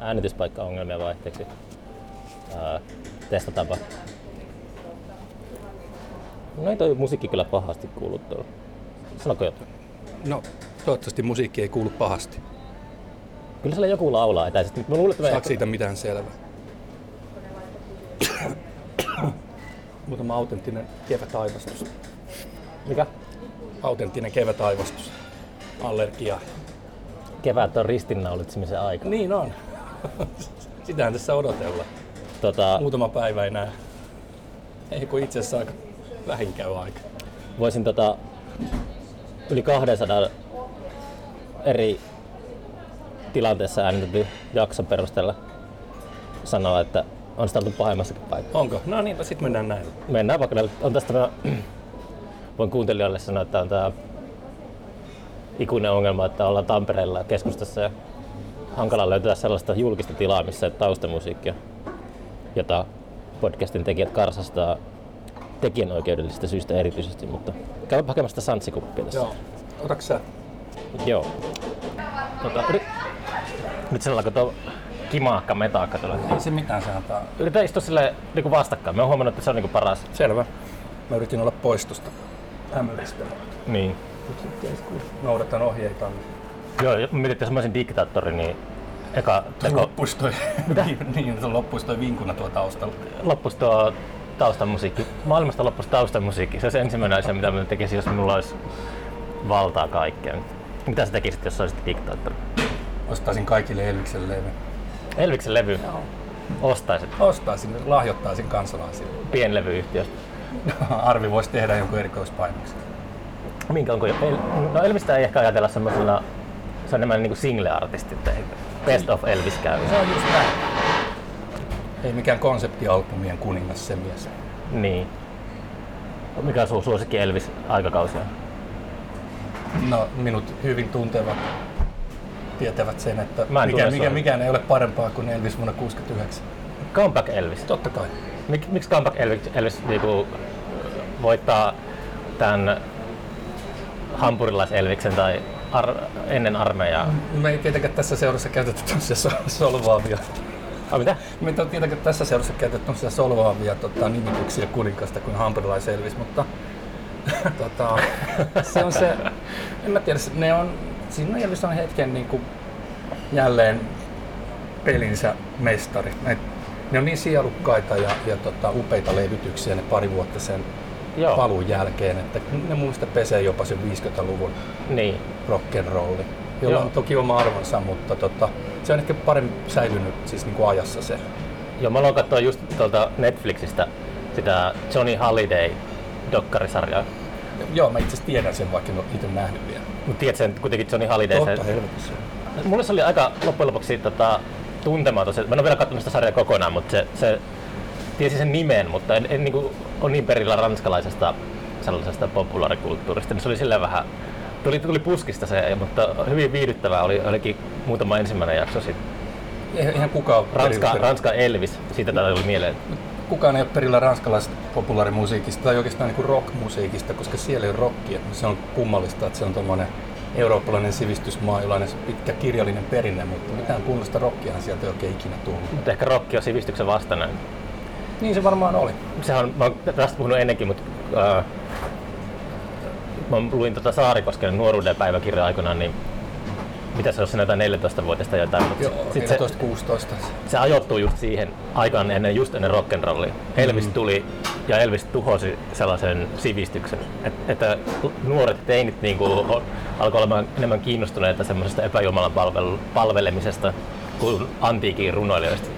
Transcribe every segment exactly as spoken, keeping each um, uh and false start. äänityspaikkaongelmia vaihteeksi. Ää, testataanpa. No ei toi musiikki kyllä pahasti kuulu tuolla. Sanoko jotain? No, toivottavasti musiikki ei kuulu pahasti. Kyllä siellä joku laulaa etäisesti. Mä luulen, että saatko siitä mitään selvää? Muutama autenttinen kevätaivastus. Mikä? Autenttinen kevätaivastus. Allergia. Kevät on ristinnaulitsemisen aika. Niin on. Sitähän tässä odotellaan. Tota... Muutama päivä enää. Ei kun itse asiassa aika vähin käy aika. Voisin tota yli kaksisataa eri tilanteessa äänitetty jakson perusteella sanoa, että on sitä ollut pahimmassakin paikassa. Onko? No niinpä, sit mennään näillä. Mennään vaikka näillä. On tästä, no, voin kuuntelijoille sanoa, että on tää ikuinen ongelma, että ollaan Tampereella keskustassa ja hankala löytää sellaista julkista tilaa, missä ei taustamusiikkia, jota podcastin tekijät karsastaa tekijänoikeudellisista syistä erityisesti, mutta käydään hakemassa sitä sanssikuppia tässä. Joo. Otaks sä? Joo. Tota, yrit... Nyt sillä alkoi tuo kimaakka metaakka tuolla. Ei se mitään sanotaan. Yritän istua silleen niinku vastakkain. Mä oon huomannut, että se on niinku paras. Selvä. Mä yritin olla pois tuosta hämmöistä. Niin. Noudatan ohjeita. Joo, mä mietin, että jos mä olisin diktaattori, niin eka... Teko... Loppuisi toi... niin, se loppuisi toi vinkuna tuo taustalla. Loppuisi tuo taustamusiikki. Maailmasta loppuisi taustamusiikki. Se olisi ensimmäinen asia, mitä mä tekisin, jos minulla olisi valtaa kaikkeen. Mitä sä tekisit, jos olisit diktaattori? Ostaisin kaikille Elviksen levy. Elviksen levy? Joo. Ostaisit? Ostaisin, lahjoittaisin kansalaisille. Pienlevyyhtiöstä? Arvi voisi tehdä jonkun erikoispainoksen. Minkä onko jo? No Elvistä ei ehkä ajatella semmoisena, se on enemmän niin kuin single-artisti, että best of Elvis käy. Se on just näin. Ei mikään konseptialbumien kuningas se mies. Niin. Mikä on suosikki Elvis-aikakausia? No, minut hyvin tuntevat tietävät sen, että mikä, mikä, mikään ei ole parempaa kuin Elvis vuonna kuusikymmentäyhdeksän. Comeback Elvis? Totta kai. Mik, miksi Comeback Elvis, Elvis niinku, voittaa tämän hampurilaiselviksen tai ar, ennen armeijaa? Me ei tietenkään tässä seurassa käytetä tämmöisiä solvaavia. A, mitä? Me ei tietenkään tässä seurassa käytetä tämmöisiä solvaavia tota, nimityksiä kuninkaasta kuin hampurilaiselvis, mutta tota, se on se, en mä tiedä, ne on, siinä Elvis on hetken niin kuin jälleen pelinsä mestari. Ne, ne on niin sielukkaita ja, ja tota, upeita levytyksiä ne pari vuotta sen joo paluun jälkeen, että ne muista pesee jopa sen viisikymmentäluvun niin rock'n'rolli, jolla joo on toki oma arvonsa, mutta tota, se on ehkä paremmin säilynyt siis niin kuin ajassa se. Joo, mä aloin katsoa just tuolta Netflixistä sitä Johnny Hallyday dokkarisarjaa. Joo, mä itse asiassa tiedän sen, vaikka en ole itse nähnyt vielä. Mut tiedät sen kuitenkin Johnny Hallyday. Totta helvetissä. Mulle se oli aika loppujen lopuksi tota, tuntematon. Mä en ole vielä katsonut sitä sarjaa kokonaan, mutta se, se tiesi sen nimen, mutta en, en niin kuin ole niin perillä ranskalaisesta sellaisesta populaarikulttuurista. Se oli silleen vähän, tuli, tuli puskista se, mutta hyvin viihdyttävää oli olikin muutama ensimmäinen jakso sitten. Eihän kukaan Ranska, Ranska Elvis, siitä täällä oli mieleen. Kukaan ei ole perillä ranskalaisesta populaarimusiikista tai oikeastaan niin kuin rockmusiikista, koska siellä ei ole rockia. Se on kummallista, että se on tuommoinen eurooppalainen sivistysmaa, jollainen pitkä kirjallinen perinne, mutta mitään kunnollista rockiahan sieltä ei oikein ikinä tullut. Mutta ehkä rock on sivistyksen vastainen. Niin se varmaan oli. Sehän, mä oon tästä puhunut ennenkin, mutta äh, mä luin tuota Saarikosken nuoruuden päiväkirja aikana, niin mitä se olisi jotain neljätoistavuotista jotain, mutta neljätoista kuusitoista. Se ajoittuu just siihen aikaan ennen, just ennen rock'n'rollia. Elvis mm. tuli ja Elvis tuhosi sellaisen sivistyksen, että, että nuoret teinit niin kuin alkoi olemaan enemmän kiinnostuneita semmoisesta epäjumalan palvelu, palvelemisesta kuin antiikin runoilijoista.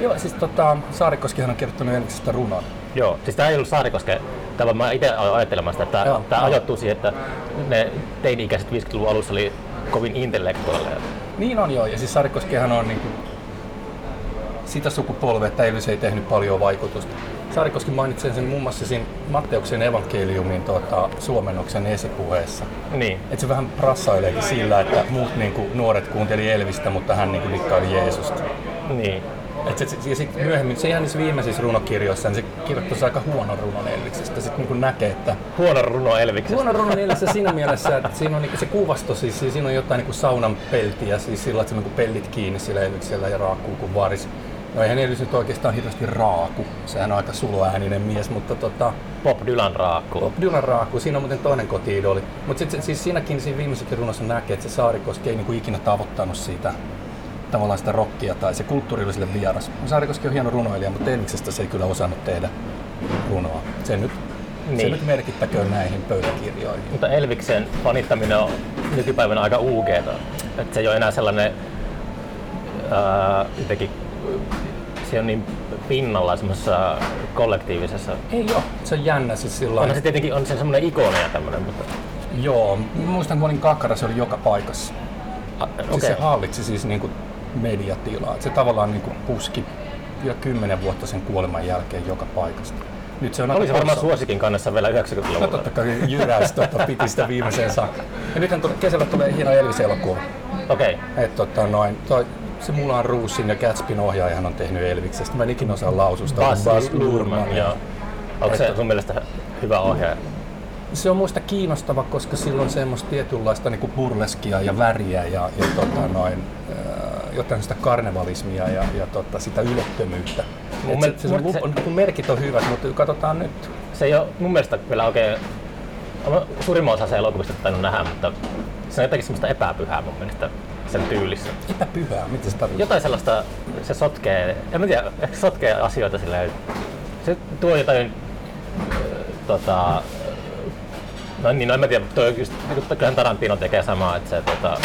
Joo, siis tota, Saarikoskihan on kertonut Elvisestä runon. Joo, siis tää ei ollut Saarikoske. Tämä mä itse aloin ajattelemaan sitä, että joo, tää joo ajoittuu siihen, että ne teini-ikäiset viisikymmentäluvun alussa oli kovin intellektuaaleja. Niin on joo, ja siis Saarikoskehan on niinku sitä sukupolvea, että Elvis ei tehnyt paljon vaikutusta. Saarikoski mainitsee sen muun muassa siinä Matteuksen evankeliumin tuota, suomennoksen esipuheessa. Niin. Et se vähän prassaileekin sillä, että muut niinku nuoret kuunteli Elvistä, mutta hän niinku likkaili Jeesusta. Niin. Että se, se, se myöhemmin, se ihan niissä viimeisissä runokirjoissa, niin se kirjoittaisi aika huonon runon Elviksestä. Sitten niin kuin näkee, että... Huonon runon Elviksestä. Huonon runon Elviksestä siinä mielessä, että siinä on niin, se kuvasto, siis siinä on jotain niin kuin saunan peltiä, siis sillä että se on niin pellit kiinni sillä Elviksellä ja raakkuu kuin varis. No eihän Elvis nyt oikeastaan hirveästi raaku, sehän on aika suloääninen mies, mutta tota... Bob Dylan raaku. Bob Dylan raaku, siinä on muuten toinen koti-idoli. Mutta sitten siis siinäkin siinä viimeisessäkin runossa näkee, että se Saarikoski ei niin kuin ikinä tavoittanut siitä tavallaan sitä rockia tai se kulttuuri oli sille vieras. Saarikoski on hieno runoilija, mutta Elviksestä se ei kyllä osannut tehdä runoa. Se nyt, niin. se nyt merkittäköön näihin pöytäkirjoihin. Mutta Elviksen fanittaminen on nykypäivänä aika uugeeta. Että se ei ole enää sellainen ää, jotenkin... Se on niin pinnalla semmoisessa kollektiivisessa... Ei joo, se on jännä siis sillä lailla. On se tietenkin on se semmoinen ikone ja tämmöinen, mutta... Joo, muistan kun olin kakkara, se oli joka paikassa. A, siis okay. Se hallitsi siis niinku mediatilaa. Se tavallaan niinku puski jo kymmenen vuotta sen kuoleman jälkeen joka paikasta. Nyt se on oli se varmaan Suosikin kannassa vielä yhdeksänkymmentäluvulta. No totta kai jyräys tota, piti sitä viimeiseen saakka. Ja nythän tuolla kesällä tulee hieno Elvis-elokuva. Okei. Okay. Et tota noin... Toi, se Mulan Ruusin ja Gatsbyn ohjaajahan on tehnyt Elviksestä. Mä en ikinä osaa laususta. Baz Luhrmann, joo. Onko se sun mielestä hyvä ohjaaja? Se on muista kiinnostava, koska sillä on semmoista tietynlaista niinku burleskia ja väriä ja, ja tota noin, jotain sitä karnevalismia ja, ja tota sitä ylettömyyttä. Mun se, se, se, on, se on, kun merkit on hyvät, mutta katsotaan nyt. Se ei ole mun mielestä vielä oikein... Suurimman osa se elokuvista tainnut nähdä, mutta se on jotakin semmoista epäpyhää mun mielestä. Sen tyylissä. Mitä pyhää? Mitä se tarvitsee? Jotain sellaista, se sotkee, en mä tiedä, ehkä sotkee asioita silleen. Se tuo jotain, tota, no niin, no en mä tiedä, tuo just, kyllähän Tarantino tekee samaa, että se tota,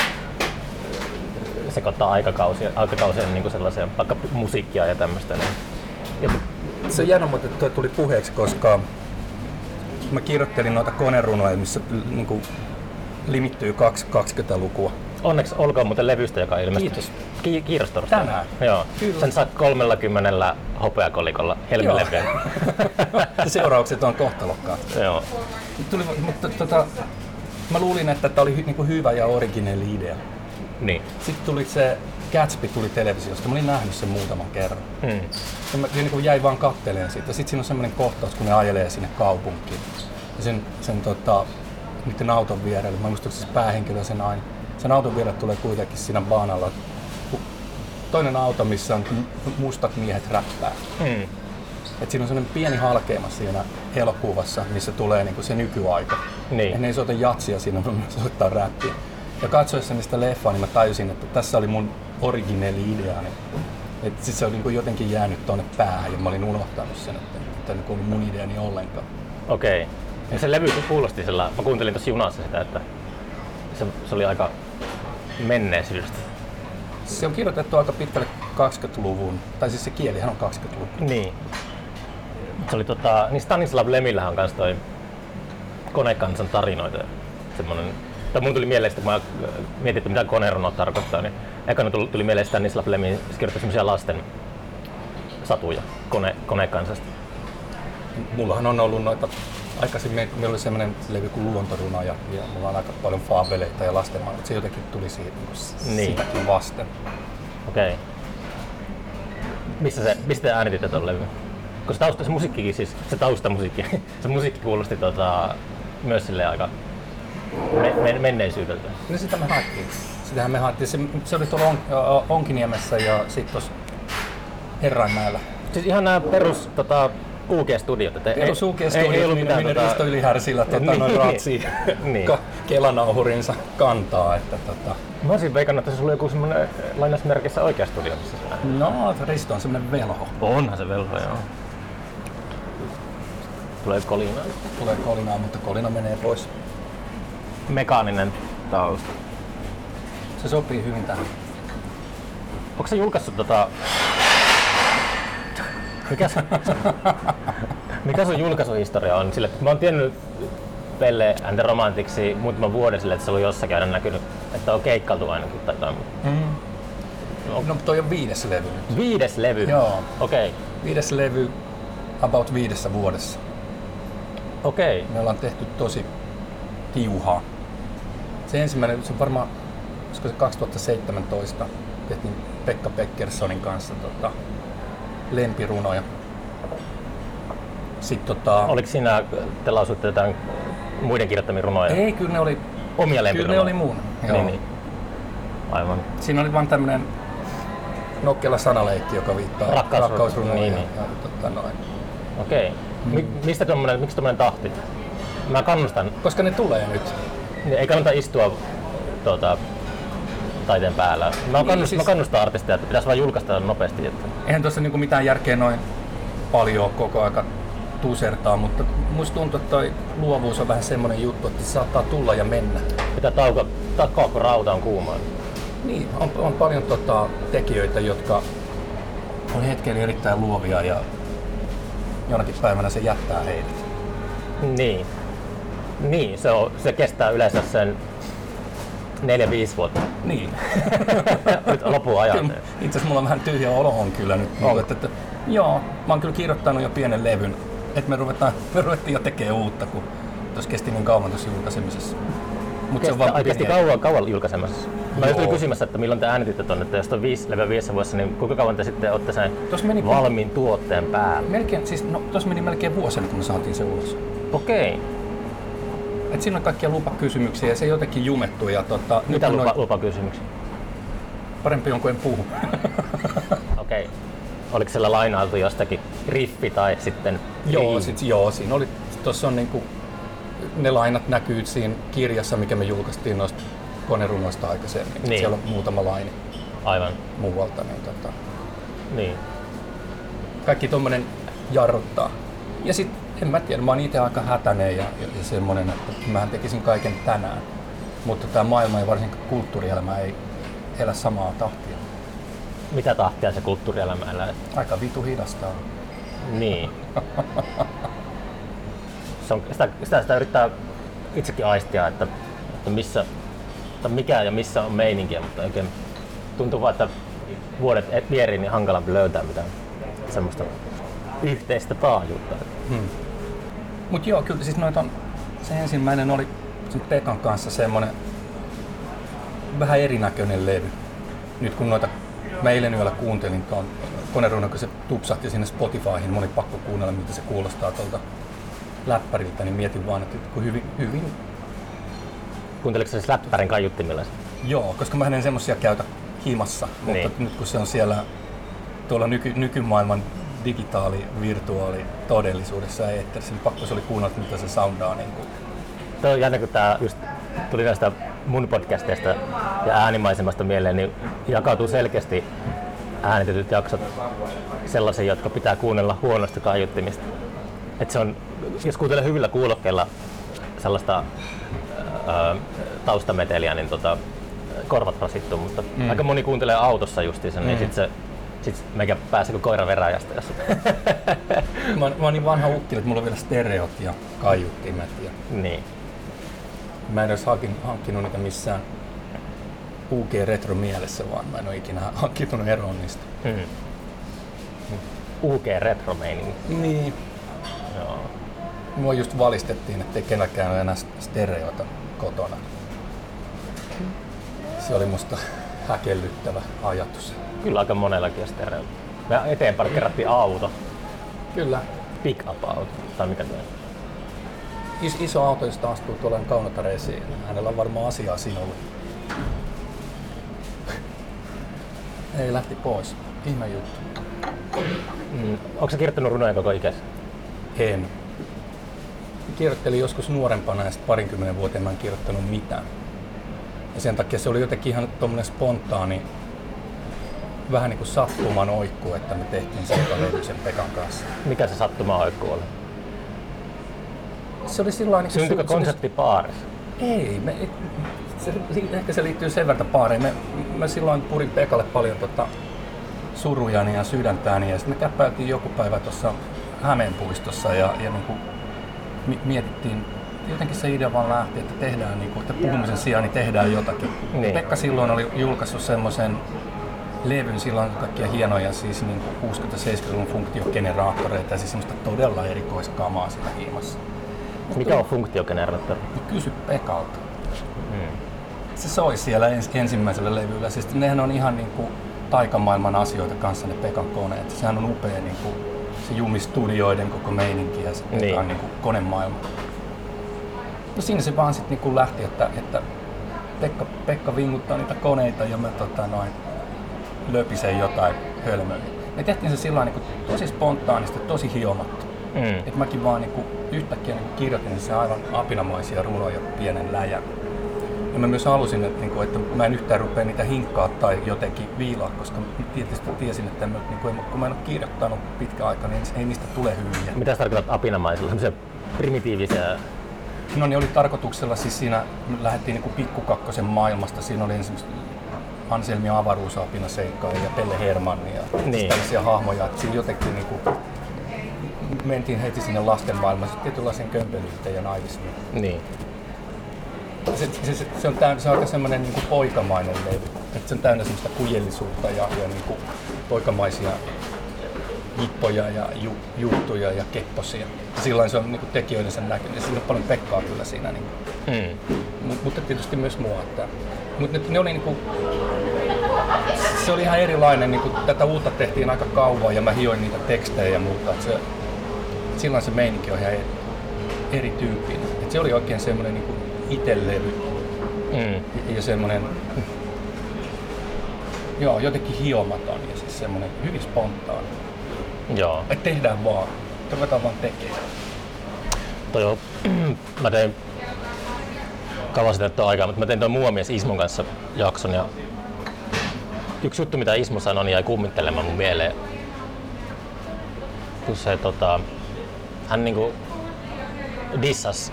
sekoittaa aikakausien, aikakausien niin kuin sellaisia, vaikka musiikkia ja tämmöistä. Niin. Ja, se on jännä, mutta tuo tuli puheeksi, koska mä kirjoittelin noita konerunoja, missä niin kuin limittyy kaksikymmentälukua. Onneksi olkoon muuten levystä, joka ilmestyi. Kiitos. Ki- kiitos torstaina. Tänään. Joo. Kyllä. Sen saa kolmellakymmenellä hopeakolikolla helmilevyä. Seuraukset on kohtalokkaat. Joo. Tuli, mutta, tota, mä luulin, että tämä oli niinku hyvä ja originelli idea. Niin. Sitten tuli se Gatsby tuli televisiosta. Mä olin nähnyt sen muutaman kerran. Hmm. Ja mä niinku jäin vaan katteleen siitä. Sitten siinä on semmoinen kohtaus, kun ne ajelee sinne kaupunkiin. Ja sen, sen tota, niiden auton vierelle. Mä muistan, että se päähenkilö sen aina. Sen auton vieressä tulee kuitenkin siinä baanalla toinen auto, missä on mustat miehet räppää. Hmm. Et siinä on sellainen pieni halkeama siinä elokuvassa, missä tulee niinku se nykyaika. Niin. Ja ne ei soita jatsia siinä, vaan soittaa räppiä. Ja katsoessani sitä leffaa, niin mä tajusin, että tässä oli mun originelli ideani. Että siis se oli niinku jotenkin jäänyt tuonne päähän ja mä olin unohtanut sen, että tämä ei ollut mun ideani ollenkaan. Okei. Okay. Ja se levy kuulosti sillä, mä kuuntelin tuossa junassa sitä, että se, se oli aika menneisyydestä. Se on kirjoitettu aika pitkälle kaksikymmentäluvun, tai siis se kielihän on kaksikymmentäluvun. Niin. Se oli tota, niin Stanislav Lemillähän on kans toi konekansan tarinoita. Semmonen, tai mun tuli mieleen, kun mä mietin, että mitä koneruno tarkoittaa, niin ekana tuli, tuli mieleen Stanislav Lemin, se kirjoittaa semmosia lasten satuja kone, konekansasta. Mullahan on ollut noita aikaisemmin meillä oli semmoinen levy kuin Luontoruna ja, ja mulla on aika paljon faaveleita ja lastenmaa, mutta se jotenkin tuli siitä, niin niin. sitäkin vasten. Okei. Mistä, se, mistä te äänititte tuon levyn? Koska se, tausta, se musiikkikin siis, se taustamusiikki, se musiikki kuulosti tota, myös silleen aika me, me, menneisyydeltä. No sitä me haettiin. Sitähän me haettiin. Se, se oli tuolla on, Onkiniemessä ja sitten tuossa Herranmäellä. Siis ihan nämä perus tota, U G studio. Perus U G studio, ei, ei minne, minne tota... Risto Ylihärsillä tota, niin, noin ratsiin niin. Ka- kelanauhurinsa kantaa. Että, tota... Mä olisin veikannut, että se oli joku semmoinen lainausmerkissä oikea studio. Missä se... No, Risto on semmoinen velho. Onhan se velho, joo. Tulee kolinaa. Tulee kolinaa, mutta kolina menee pois. Mekaaninen tausta. Se sopii hyvin tähän. Onko se julkaissut tota... Mikä sun, mikä sun julkaisuhistoria on? Sille, mä oon tiennyt Pelle and the Romanticsi muutaman vuoden sille, että se oli jossakin aina näkynyt, että on keikkailtu ainakin tai jotain. Mm. No, no toi on viides levy nyt. Viides levy? Joo. Okei. Okay. Viides levy about viidessä vuodessa. Okei. Okay. Me ollaan tehty tosi tiuhaa. Se ensimmäinen, se on varmaan, olisiko se kaksituhattaseitsemäntoista, tehtiin Pekka Pekkersonin kanssa tota, lempirunoja. Sitten, tota... Oliko sinä, te lausuitte jotain muiden kirjoittamia runoja? Ei, kyllä ne oli omia lempirunoja. Kyllä ne oli mun. Niin, niin. Aivan. Siinä oli vaan tämmöinen nokkela sanaleikki, joka viittaa rakkausrunoihin. Niin, niin. Tota okei. Mi- mistä tommonen, miksi tommonen tahti? Mä kannustan. Koska ne tulee nyt. Ei kannata istua tuota, taiteen päällä. Mä, niin, kannust, siis... mä kannustan artisteja, että pitäisi vaan julkaista nopeasti. Että... Eihän tuossa niinku mitään järkeä noin paljon koko ajan tusertaa, mutta musta tuntuu, että toi luovuus on vähän semmoinen juttu, että se saattaa tulla ja mennä. Pitää tauko, takaa, kun rauta on kuumaa. Niin, on, on paljon tota, tekijöitä, jotka on hetkellä erittäin luovia ja jonakin päivänä se jättää heidät. Niin. Niin, se, on, se kestää yleensä sen neljä viisi vuotta. Niin. Nyt lopun ajan. Itse asiassa mulla on vähän tyhjä olo on kyllä nyt. On. Että, että, joo, mä oon kyllä kirjoittanut jo pienen levyn, että me, me ruvettiin jo tekemään uutta, kun tuossa kesti niin kauan tuossa julkaisemisessa. Mut Kesti, se kesti kauan, kauan julkaisemassa. Mä just olin kysymässä, että milloin te äänititte tuonne, että jos on viisi levyä viidessä vuodessa, niin kuinka kauan te sitten olette sen meni, valmiin tuotteen päällä? Melkein, siis no, tuossa meni melkein vuosi, kun me saatiin se ulos. Okei. Et siinä on kaikkia lupakysymyksiä ja se jotenkin jumettui. Ja tota, mitä lupa, noin... lupakysymyksiä? Parempi on kuin en puhu. Okei. Oliko siellä lainailtu jostakin riffi tai sitten... Joo, sit, joo siinä oli... Tuossa on niinku... Ne lainat näkyy siinä kirjassa, mikä me julkaistiin noista konerunoista aikaisemmin. Niin. Siellä on muutama laini aivan muualta. Niin, tota... niin. Kaikki tommonen jarruttaa. Ja sit, en mä tiedä, mä oon ite aika hätäinen ja, ja semmonen, että mä tekisin kaiken tänään. Mutta tää maailma ja varsinkin kulttuurielämä ei elä samaa tahtia. Mitä tahtia se kulttuurielämä elää? Aika vitu hidastaa. Niin. On, sitä, sitä, sitä yrittää itsekin aistia, että, että, missä, että mikä ja missä on meininkiä, mutta oikein tuntuu vaan, että vuodet vieriin niin hankalampi löytää mitään semmoista yhteistä taajuutta. Hmm. Mut joo, kyllä siis noita on, se ensimmäinen oli sen Pekan kanssa semmoinen vähän erinäköinen levy. Nyt kun noita mä eilen yöllä kuuntelin tuon konerunon, kun se tupsahti sinne Spotifyhin, mun oli pakko kuunnella, miltä se kuulostaa tuolta läppäriltä, niin mietin vaan, että kun hyvin... hyvin... Kuunteliko siis läppärin kaiuttimilla? Joo, koska mä en semmoisia käytä himassa, niin. Mutta nyt kun se on siellä tuolla nyky, nykymaailman digitaali, virtuaali todellisuudessa eetterissä, niin pakko se oli kuunnella, mitä se soundaa. Niin kuin... Tuo on jännä, kun tää just tuli näistä mun podcasteista ja äänimaisemasta mieleen, niin jakautuu selkeästi äänitetyt jaksot sellaisia, jotka pitää kuunnella huonosta kaiuttimista. Että se on, jos kuuntelee hyvillä kuulokkeilla sellaista ää, taustameteliä, niin tota, korvat rasittuu, mutta mm. aika moni kuuntelee autossa justiinsa, niin mm. sit se sit meikä pääsee kuin koira veräjästä. mä, mä oon niin vanha ukki, että mulla on vielä stereot ja kaiuttimet. Ja... Niin. Mä en edes hankkinut niitä missään U G retro mielessä, vaan mä en oo ikinä hankkitunut eroon niistä. Mm. U G retro meininki. Niin. Joo. Mua just valistettiin, ettei kenelläkään ole enää stereota kotona. Se oli musta häkellyttävä ajatus. Kyllä aika monellakin on stereota. Me eteenpäin kerättiin auto. Kyllä. Pick-up-auto. Tai mikä toi? Is- iso auto, josta astuu tuolleen Kaunotareisiin. Hänellä on varmaan asiaa sinulle. Ei, lähti pois. Ihme juttu. Mm. Onko sä kirjoittanut runoja koko ikäsi? En. Kirjoittelin joskus nuorempana ja sitten parinkymmenen vuoteen mä en kirjoittanut mitään. Ja sen takia se oli jotenkin ihan tommonen spontaani, vähän niinku sattuman oikku, että me tehtiin sen Elvisen Pekan kanssa. Mikä se sattuman oikku oli? Se oli sillä lailla... Niin syntyikö konsepti oli... baarissa? Ei, me, se, ehkä se liittyy sen verran baariin. Me, me silloin purin Pekalle paljon tota, surujani ja sydäntäni ja sitten me käppäiltiin joku päivä tuossa Hämeenpuistossa ja, ja niin kuin mietittiin, jotenkin se idea vaan lähti, että tehdään niin kuin, että puhumisen sijaan niin tehdään jotakin. Niin. Pekka silloin oli julkaissut semmoisen levyn, sillä on kaikkia hienoja siis niin kuin kuusikymmentä-seitsemänkymmentäluvun funktiogeneraattoreita ja siis semmoista todella erikoiskamaa siinä hiimassa. Mikä on funktiogeneraattori? Kysy Pekalta. Hmm. Se soi siellä ens, ensimmäisellä levyllä, siis nehän on ihan niin kuin taikamaailman asioita kanssa ne Pekan koneet. Sehän on upea niin kuin, se Jummi Studioiden koko meininki ja se Pekan niin. Niin kuin, konemaailma. No siinä se vaan sitten niin lähti, että, että Pekka, Pekka vinguttaa niitä koneita ja mä tota, noin, löpisen jotain hölmöä. Me tehtiin se sillä niin kuin, tosi spontaanista, tosi hiomattu. Mm. Että mäkin vaan niin kuin, yhtäkkiä niin kuin, kirjoitin se aivan apinamaisia runoja pienen läjän. Ja mä myös halusin, että, niin kuin, että mä en yhtään rupea niitä hinkkaa tai jotenkin viilaa, koska tietysti tiesin, että mä, niin kuin, kun mä en ole kirjoittanut pitkän aikaa, niin ei niistä tule hyviä. Mitä sä tarkoitat apinamaisilla? Sellaisia primitiivisiä? No niin oli tarkoituksella, siis siinä lähdettiin niin kuin Pikkukakkosen maailmasta. Siinä oli esimerkiksi Anselmia avaruusapina seikkaa ja Pelle Hermannia ja niin. Tällaisia hahmoja. Että siinä jotenkin niin kuin, mentiin heti sinne lasten maailmaan, tietynlaisen kömpelyyteen ja naivismiin. Niin. Se, se, se, se on täynnä, se on aika semmoinen niin kuin poikamainen levy. Että se on täynnä semmoista kujellisuutta ja, ja niin kuin poikamaisia jippoja ja ju, juttuja ja kepposia. Silloin se on niin kuin tekijöidensä näköinen. Siinä on paljon Pekkaa kyllä siinä. Niin mm. Mut, mutta tietysti myös mua. Mutta ne, ne oli niin kuin, se oli ihan erilainen. Niin kuin, tätä uutta tehtiin aika kauan ja mä hioin niitä tekstejä ja muuta. Se, silloin se meininki on ihan eri, erityyppinen. Et se oli oikein semmoinen niin kuin, itelevy mm. ja semmoinen joo, jotenkin hiomaton ja siis semmoinen hyvin spontaani. Joo. Et tehdään vaan, ruvetaan vaan tekemään. Toi on, mä tein kauan sitä tuon aikaa, mutta mä tein tuon Muuamies Ismon kanssa jakson ja yksi juttu mitä Ismo sanoi niin jäi kummittelemaan mun mieleen. Kun se tota, hän niinku dissas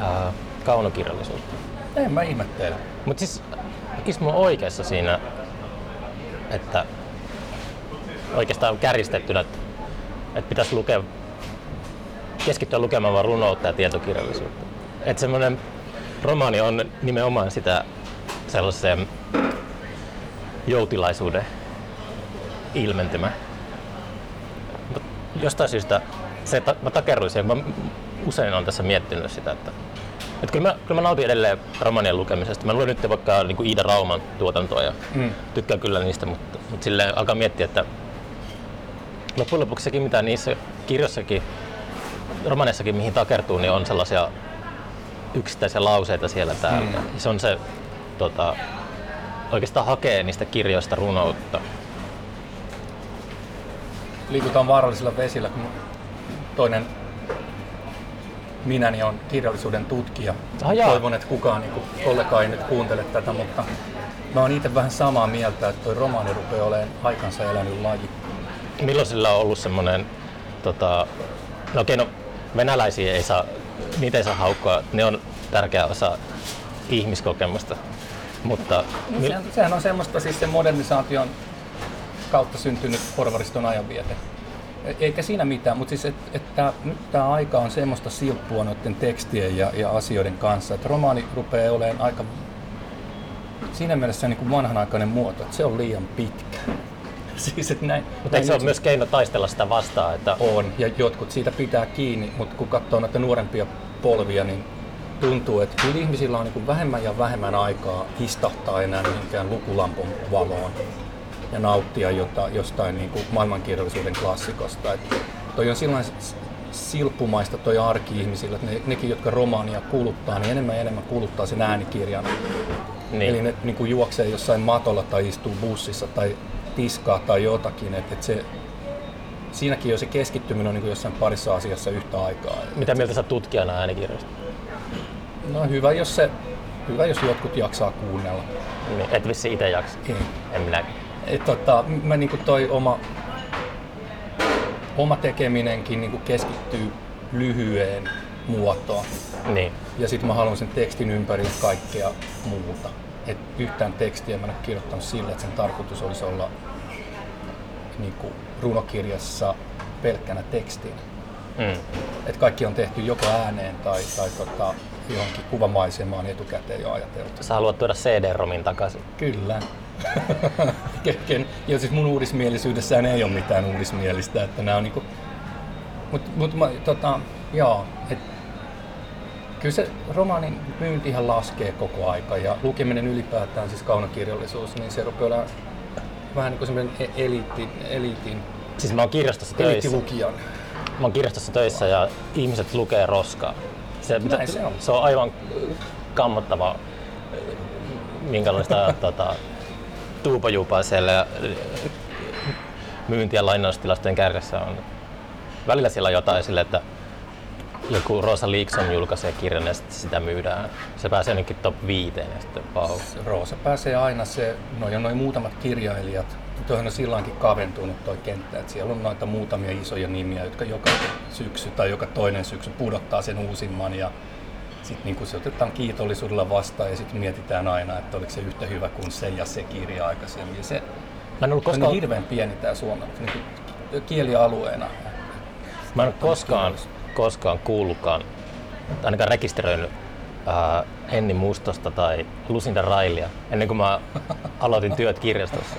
äh, kaunokirjallisuutta. En mä ihmettele. Mut siis Ismo on oikeassa siinä, että oikeastaan kärjistettynä, että, että pitäisi lukea, keskittyä lukemaan vaan runoutta ja tietokirjallisuutta. Että semmoinen romaani on nimenomaan sitä sellaisen joutilaisuuden ilmentymä. Mut jostain syystä se, mä takerruin siihen, mä usein olen tässä miettinyt sitä, että Et kyllä, mä, kyllä mä nautin edelleen romanien lukemisesta. Mä luen nyt vaikka niin kuin Iida Rauman tuotantoa ja mm. tykkään kyllä niistä, mutta, mutta silleen alkaa miettiä, että loppujen lopuksi sekin mitä niissä kirjossakin, romaneissakin mihin takertuu, niin on sellaisia yksittäisiä lauseita siellä täällä. Mm. Se on se, tota, oikeastaan hakee niistä kirjoista runoutta. Liikutaan vaarallisilla vesillä, kun toinen minäni on kirjallisuuden tutkija. Ah, toivon, että kukaan niin kuin, kollega ei nyt kuuntele tätä, mutta mä oon itse vähän samaa mieltä, että toi romaani rupeaa olemaan aikansa elänyt laji. Milloin sillä on ollut semmoinen, tota... no okei, no venäläisiä ei saa, niitä ei saa haukkoa, ne on tärkeä osa ihmiskokemusta, mutta... No, sehän, sehän on semmoista, siis sen modernisaation kautta syntynyt porvariston ajanviete. Eikä siinä mitään, mutta siis et, et tää, nyt tämä aika on semmoista silppua noiden tekstien ja, ja asioiden kanssa, että romaani rupeaa olemaan aika siinä mielessä niin vanhanaikainen muoto, että se on liian pitkä. Siis, et näin, mutta näin se on myös keino taistella sitä vastaan? Että... On, ja jotkut siitä pitää kiinni, mutta kun katsoo näitä nuorempia polvia, niin tuntuu, että kyllä ihmisillä on niin vähemmän ja vähemmän aikaa histahtaa enää mihinkään lukulampun valoon ja nauttia jota, jostain niin kuin maailmankirjallisuuden klassikosta. Et toi on silloin silpumaista toi arki ihmisillä, että ne, nekin, jotka romaania kuluttaa, niin enemmän ja enemmän kuluttaa sen äänikirjan. Niin. Eli ne niin kuin juoksee jossain matolla tai istuu bussissa tai tiskaa tai jotakin. Et, et se, siinäkin jo se keskittyminen on niin kuin jossain parissa asiassa yhtä aikaa. Mitä mieltä sä tutkijana äänikirjoista? No hyvä, jos se, hyvä, jos jotkut jaksaa kuunnella. Niin, et vissi itse jaksaa? Ei. En minäkin. Et tota, mä niinku toi oma, oma tekeminenkin niinku keskittyy lyhyeen muotoon. Niin. Ja sit mä haluan sen tekstin ympärille kaikkea muuta. Et yhtään tekstiä mä en ole kirjoittanut sille, että sen tarkoitus olisi olla niinku runokirjassa pelkkänä tekstinä. Mm. Et kaikki on tehty joko ääneen tai, tai tota, johonkin kuvamaisemaan etukäteen jo ajateltu. Sä haluat tuoda C D-romin takaisin? Kyllä. Ja siis mun uudismielisyydessään ei ole mitään uudismielistä, että nämä on niinku... Mut, mut mä, tota, jaa, et... Kyllä se romaanin myyntihän laskee koko aika ja lukeminen ylipäätään, siis kaunokirjallisuus, niin se rupeaa vähän niin semmoinen eliitin, eliitin. Siis mä oon kirjastossa töissä. Eliittilukijan. Mä oon kirjastossa töissä ja ihmiset lukee roskaa. Se, mitä, se, on. se on aivan kammottavaa, minkälaista tota, tuupajupaa siellä myynti- ja lainaustilastojen kärjessä on. Välillä siellä on jotain sille, että joku Rosa Liksom julkaisee kirjan ja sitä myydään. Se pääsee jonnekin top viiteen ja sitten pau. Rosa pääsee aina se, no ja noin muutamat kirjailijat, tuohon on sillankin kaventunut toi kenttä, että siellä on noita muutamia isoja nimiä, jotka joka syksy tai joka toinen syksy pudottaa sen uusimman ja sitten niinku se otetaan kiitollisuudella vastaan ja sitten mietitään aina, että oliko se yhtä hyvä kuin se ja se kirja aikaisemmin. Se koskaan... on hirveän pieni tää Suomen niin kielialueena. Mä en ole koskaan, koskaan kuullutkaan, ainakaan rekisteröinyt äh, Henni Mustosta tai Lucinda Railia ennen kuin mä aloitin työt kirjastossa.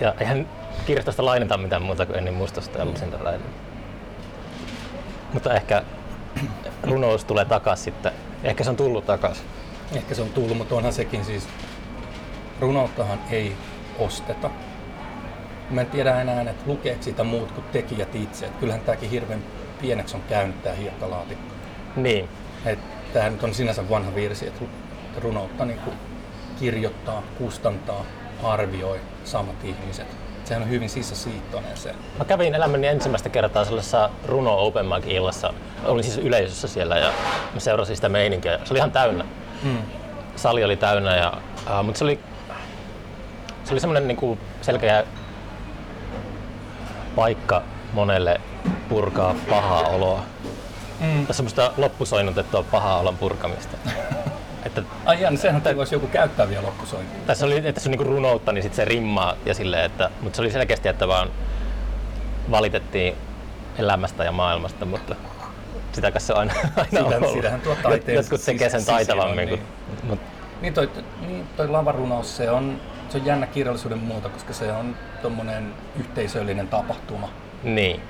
Ja eihän kirjastosta lainata mitään muuta kuin Henni Mustosta ja Lucinda Railia. Mutta ehkä runous tulee takas sitten. Ehkä se on tullut takas. Ehkä se on tullut, mutta onhan sekin siis... Runouttahan ei osteta. Mä en tiedä enää, että lukeeko sitä muut kuin tekijät itse. Et kyllähän tääkin hirveän pieneksi on käynyt tää hiekkalaatikko. Niin. Et tämähän nyt on sinänsä vanha virsi, että runoutta niin kuin kirjoittaa, kustantaa, arvioi samat ihmiset. Sehän on hyvin sisäsiittoinen se. Mä kävin elämäni ensimmäistä kertaa sellaisessa runo open mic -illassa. Olin siis yleisössä siellä ja mä seurasin sitä meininkiä. Se oli ihan täynnä. Hmm. Sali oli täynnä, ja, äh, mutta se oli, se oli semmoinen niin kuin selkeä paikka monelle purkaa pahaa oloa. Mm. Tässä on semmoista loppusoinnutettua pahaa olon purkamista. Että, ai jaa, niin sehän että, voisi joku käyttää vielä loppusointia. Tässä oli, että se on niinku runoutta, niin sit se rimmaa ja silleen, että, mutta se oli selkeästi, että vaan valitettiin elämästä ja maailmasta, mutta sitä kanssa aina, aina sitä, on sitähän tuo taiteen jotkut tekee sen taitavammin. Niin, mut. niin toi, niin toi lavarunaus, se on, se on jännä kirjallisuuden muuta, koska se on tommonen yhteisöllinen tapahtuma. Niin.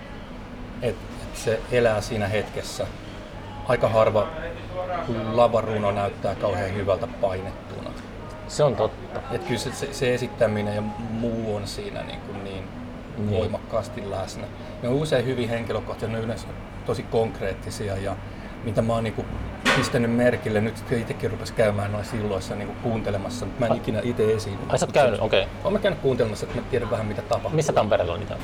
Et, et se elää siinä hetkessä. Aika harva lavaruno näyttää kauhean hyvältä painettuna. Se on totta. Et kyllä se, se, se esittäminen ja muu on siinä niin, kuin niin mm. voimakkaasti läsnä. Ne on usein hyvin henkilökohtaisia, ne on yleensä tosi konkreettisia. Ja mitä mä oon niin kuin pistänyt merkille, nyt itsekin rupesi käymään noissa illoissa niin kuin kuuntelemassa, mutta mä en ikinä itse esiinnyt. Ai sä oot käynyt, okei. Okay. Oon mä käynyt kuuntelemassa, että mä tiedän vähän mitä tapahtuu. Missä Tampereella on niitä?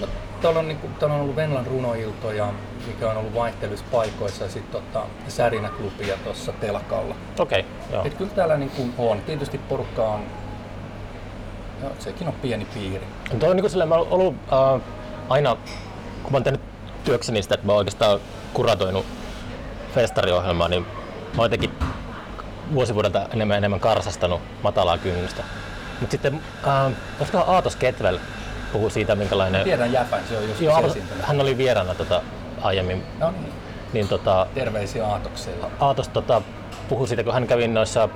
No, täällä on, niin kuin, täällä on ollut Venlan runoiltoja, mikä on ollut vaihteluspaikoissa, ja sitten tota, Särinäklubia tuossa Telkalla. Okei, okay, joo. Et kyllä täällä niin kuin on. Tietysti porukka on, no, sekin on pieni piiri. No, toi on niin kuin silleen, mä oon ollut äh, aina, kun mä oon tehnyt työkseni sitä, että mä oon oikeastaan kuratoinut festariohjelmaa, niin mä oon jotenkin vuosivuodelta enemmän enemmän karsastanut matalaa kynnystä. Mut sitten, äh, olisiko Aatos Ketvel puhui siitä, minkälainen... Mä tiedän jäpän, se on just se esiintynyt. Hän oli vieraana tota, aiemmin. No niin. Niin, tota, terveisiä Aatokselle. Aatos tota, puhui siitä, kun hän kävi noissa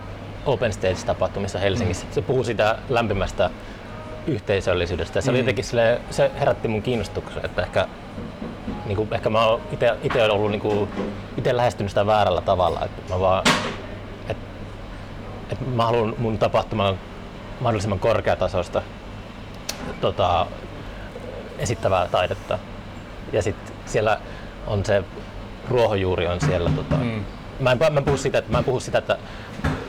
Open Stage-tapahtumissa Helsingissä. Mm. Se puhui siitä lämpimästä yhteisöllisyydestä. Se, mm. oli jotenkin silleen, se herätti mun kiinnostuksen, että ehkä, niin kuin, ehkä mä oon ite, ite ollut niin kuin, ite lähestynyt sitä väärällä tavalla. Että mä vaan, et, et mä haluan mun tapahtuman mahdollisimman korkeatasoista tota, esittävää taidetta. Ja sitten siellä on se ruohonjuuri on siellä. Tota, mm. Mä en, mä en puhu sitä, että, mä en puhu sitä, että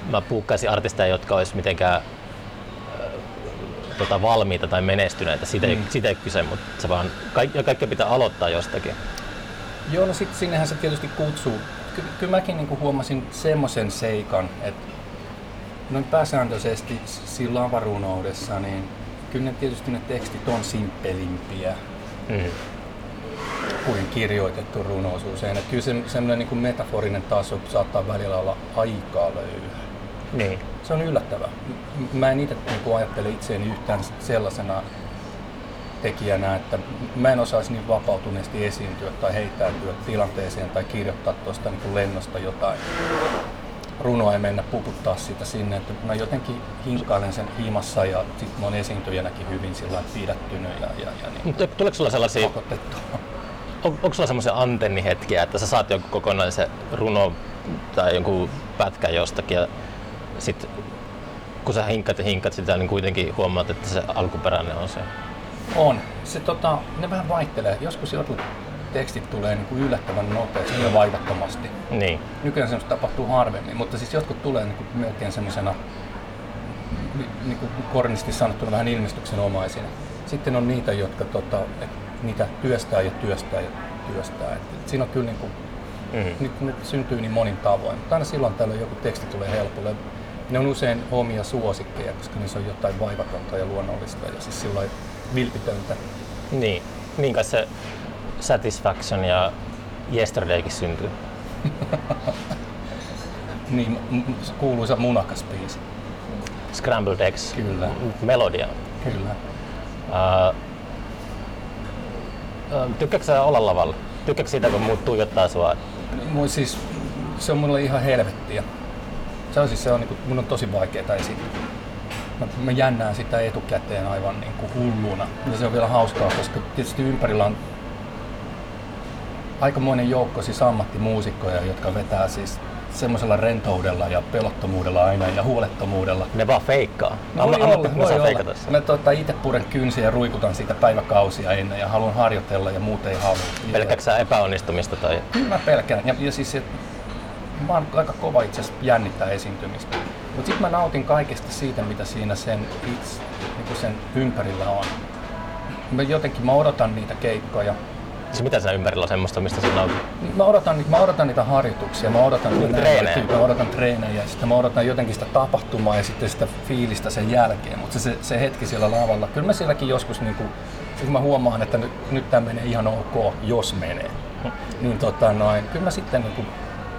mä puukkaisin artisteja, jotka olisi mitenkään tota, valmiita tai menestyneitä. Siitä, mm. siitä ei kyse, mutta se vaan, kaik, kaikkea pitää aloittaa jostakin. Joo, no sitten sinnehän se tietysti kutsuu. Ky- kyllä mäkin niinku huomasin semmoisen seikan, että noin pääsääntöisesti siinä lavarunoudessa, niin kyllä ne, tietysti ne tekstit on simppelimpiä mm. kuin kirjoitettu runous usein. Että kyllä se, semmoinen niin kuin metaforinen taso saattaa välillä olla aika löyhä. Niin. Se on yllättävää. Mä en itse niin ajattele itseäni yhtään sellaisena tekijänä, että mä en osaisi niin vapautuneesti esiintyä tai heittäytyä tilanteeseen tai kirjoittaa tuosta niin kuin lennosta jotain. Runoa ei mennä puputtaa sitä sinne, että mä jotenkin hinkailen sen hiimassa ja sit mä oon esiintyjänäkin hyvin sillä lailla pidättynyt ja, ja, ja niin. Mutta tuleeko sulla sellaisia, on, onko sulla semmoisia antennihetkiä, että sä saat jonkun kokonaisen runon tai jonkun pätkän jostakin ja sit kun sä hinkkat ja hinkkat sitä, niin kuitenkin huomaat, että se alkuperäinen on se. On. Se, tota, ne vähän vaihtelee. Joskus jotkut tekstit tulee niin kuin yllättävän nopeasti ja vaivattomasti. Niin. Nykyään semmoista tapahtuu harvemmin, mutta siis jotkut tulee niin kuin melkein semmoisena niin kuin kornisti sanottuna vähän ilmestyksenomaisina. Sitten on niitä, jotka tota, niitä työstää ja työstää ja työstää. Et siinä on kyllä niin kuin, mm-hmm. nyt, nyt syntyy niin monin tavoin, mutta aina silloin tällöin joku teksti tulee helpolle. Ne on usein omia suosikkeja, koska niissä on jotain vaivatonta ja luonnollista ja siis sillä lailla vilpitöntä. Niin. Minkä se Satisfaction ja Yesterdaykin syntyy? Niin, kuuluisa munakas biisi. Scrambled Eggs. Kyllä. Melodia. Kyllä. Uh, Tykkääkö sä olla lavalla? Tykkääkö siitä, kun muut tuijottaa sua? Mun siis, se on mulle ihan helvettiä. Se on siis se on niinku, mun on tosi vaikeeta esittää. Mä, mä jännään sitä etukäteen aivan niinku hulluna. Ja se on vielä hauskaa, koska tietysti ympärillä on aikamoinen joukko siis ammattimuusikkoja, jotka vetää siis semmoisella rentoudella ja pelottomuudella aina ja huolettomuudella. Ne vaan feikkaa. No, voi olla, voi olla. Mä tota, ite puren kynsiä ja ruikutan siitä päiväkausia ennen ja haluan harjoitella ja muut ei halua. Pelkääksä ja... epäonnistumista? Tai? Mä pelkään. Ja, ja siis, et, mä oon aika kova itse asiassa jännittää esiintymistä. Mut sit mä nautin kaikesta siitä, mitä siinä sen, itse, niin sen ympärillä on. Mä jotenkin mä odotan niitä keikkoja. Siis mitä sinä ympärillä on semmoista, mistä sinä nautit? Mä odotan, mä odotan niitä harjoituksia, mä odotan niitä treenejä. Mä odotan treenejä ja sitten mä odotan jotenkin sitä tapahtumaa ja sitten sitä fiilistä sen jälkeen. Mutta se, se hetki siellä lavalla, kyllä mä sielläkin joskus niinku, kun mä huomaan, että nyt, nyt tää menee ihan ok, jos menee. Niin tota noin, kyllä mä sitten niinku...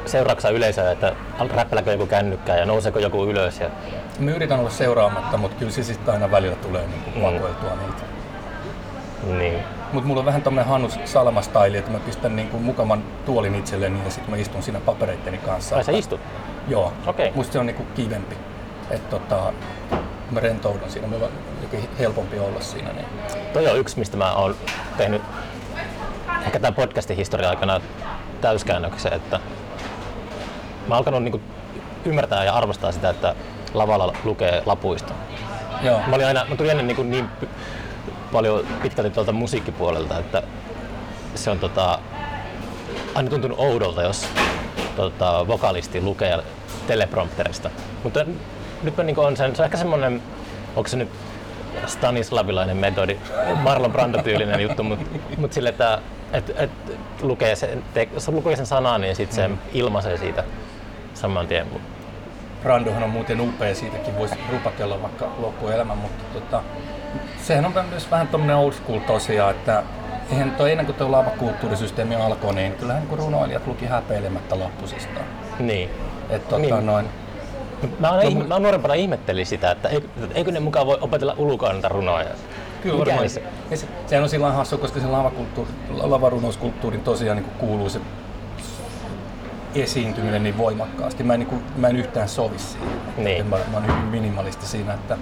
Seuraatko yleisöä, että räppäläkö joku kännykkää ja nouseeko joku ylös? Ja... Mä yritän olla seuraamatta, mutta kyllä se sitten aina välillä tulee niinku vakoiltua mm. niitä. Niin. Mutta mulla on vähän tämmönen Hannus Salama-staili, että mä pistän niinku mukavan tuolin itselleni ja sit mä istun siinä papereitteni kanssa. Ai sä istut? Joo. Okay. Musta se on niinku kivempi. Että tota, mä rentoudun siinä, mulla on jokin helpompi olla siinä. Niin. Toi on yksi, mistä mä oon tehnyt ehkä tämän podcastin historian aikana täyskäännöksen, että mä oon alkanut niinku ymmärtää ja arvostaa sitä, että lavalla lukee lapuista. Joo. Mä, olin aina, mä tulin ennen niinku niin... paljon pitkälti tuolta musiikkipuolelta, että se on tota, aina tuntunut oudolta, jos tota, vokalisti lukee teleprompterista. Mutta nyt on, niin on sen, se on ehkä semmoinen, onko se nyt stanislavilainen metodi, Marlon Brando-tyylinen juttu, mutta mut sille, että et, et, lukee, sen, te, lukee sen sanan, niin sitten se mm. ilmaisee siitä saman tien. Brandohan on muuten upea, siitäkin voisi rupatella vaikka loppuelämän, mutta tota... Sehän on myös vähän tommonen old school tosiaan, että eihän toi, ennen kuin tuo lavakulttuurisysteemi alkoi, niin kyllähän niin runoilijat luki häpeilemättä lappusistaan. Niin. Et tota niin. Noin... Mä, aina, no, mä nuorempana ihmettelin sitä, että eikö ne mukaan voi opetella ulkoa runoa. Kyllä varmaan. Se? Se, sehän on sillä lailla hassua, koska sen lavarunouskulttuurin tosiaan niin kuuluu se esiintyminen niin voimakkaasti. Mä en, niin kuin, mä en yhtään sovi siihen. Niin. Mä, mä oon hyvin minimalisti siinä, että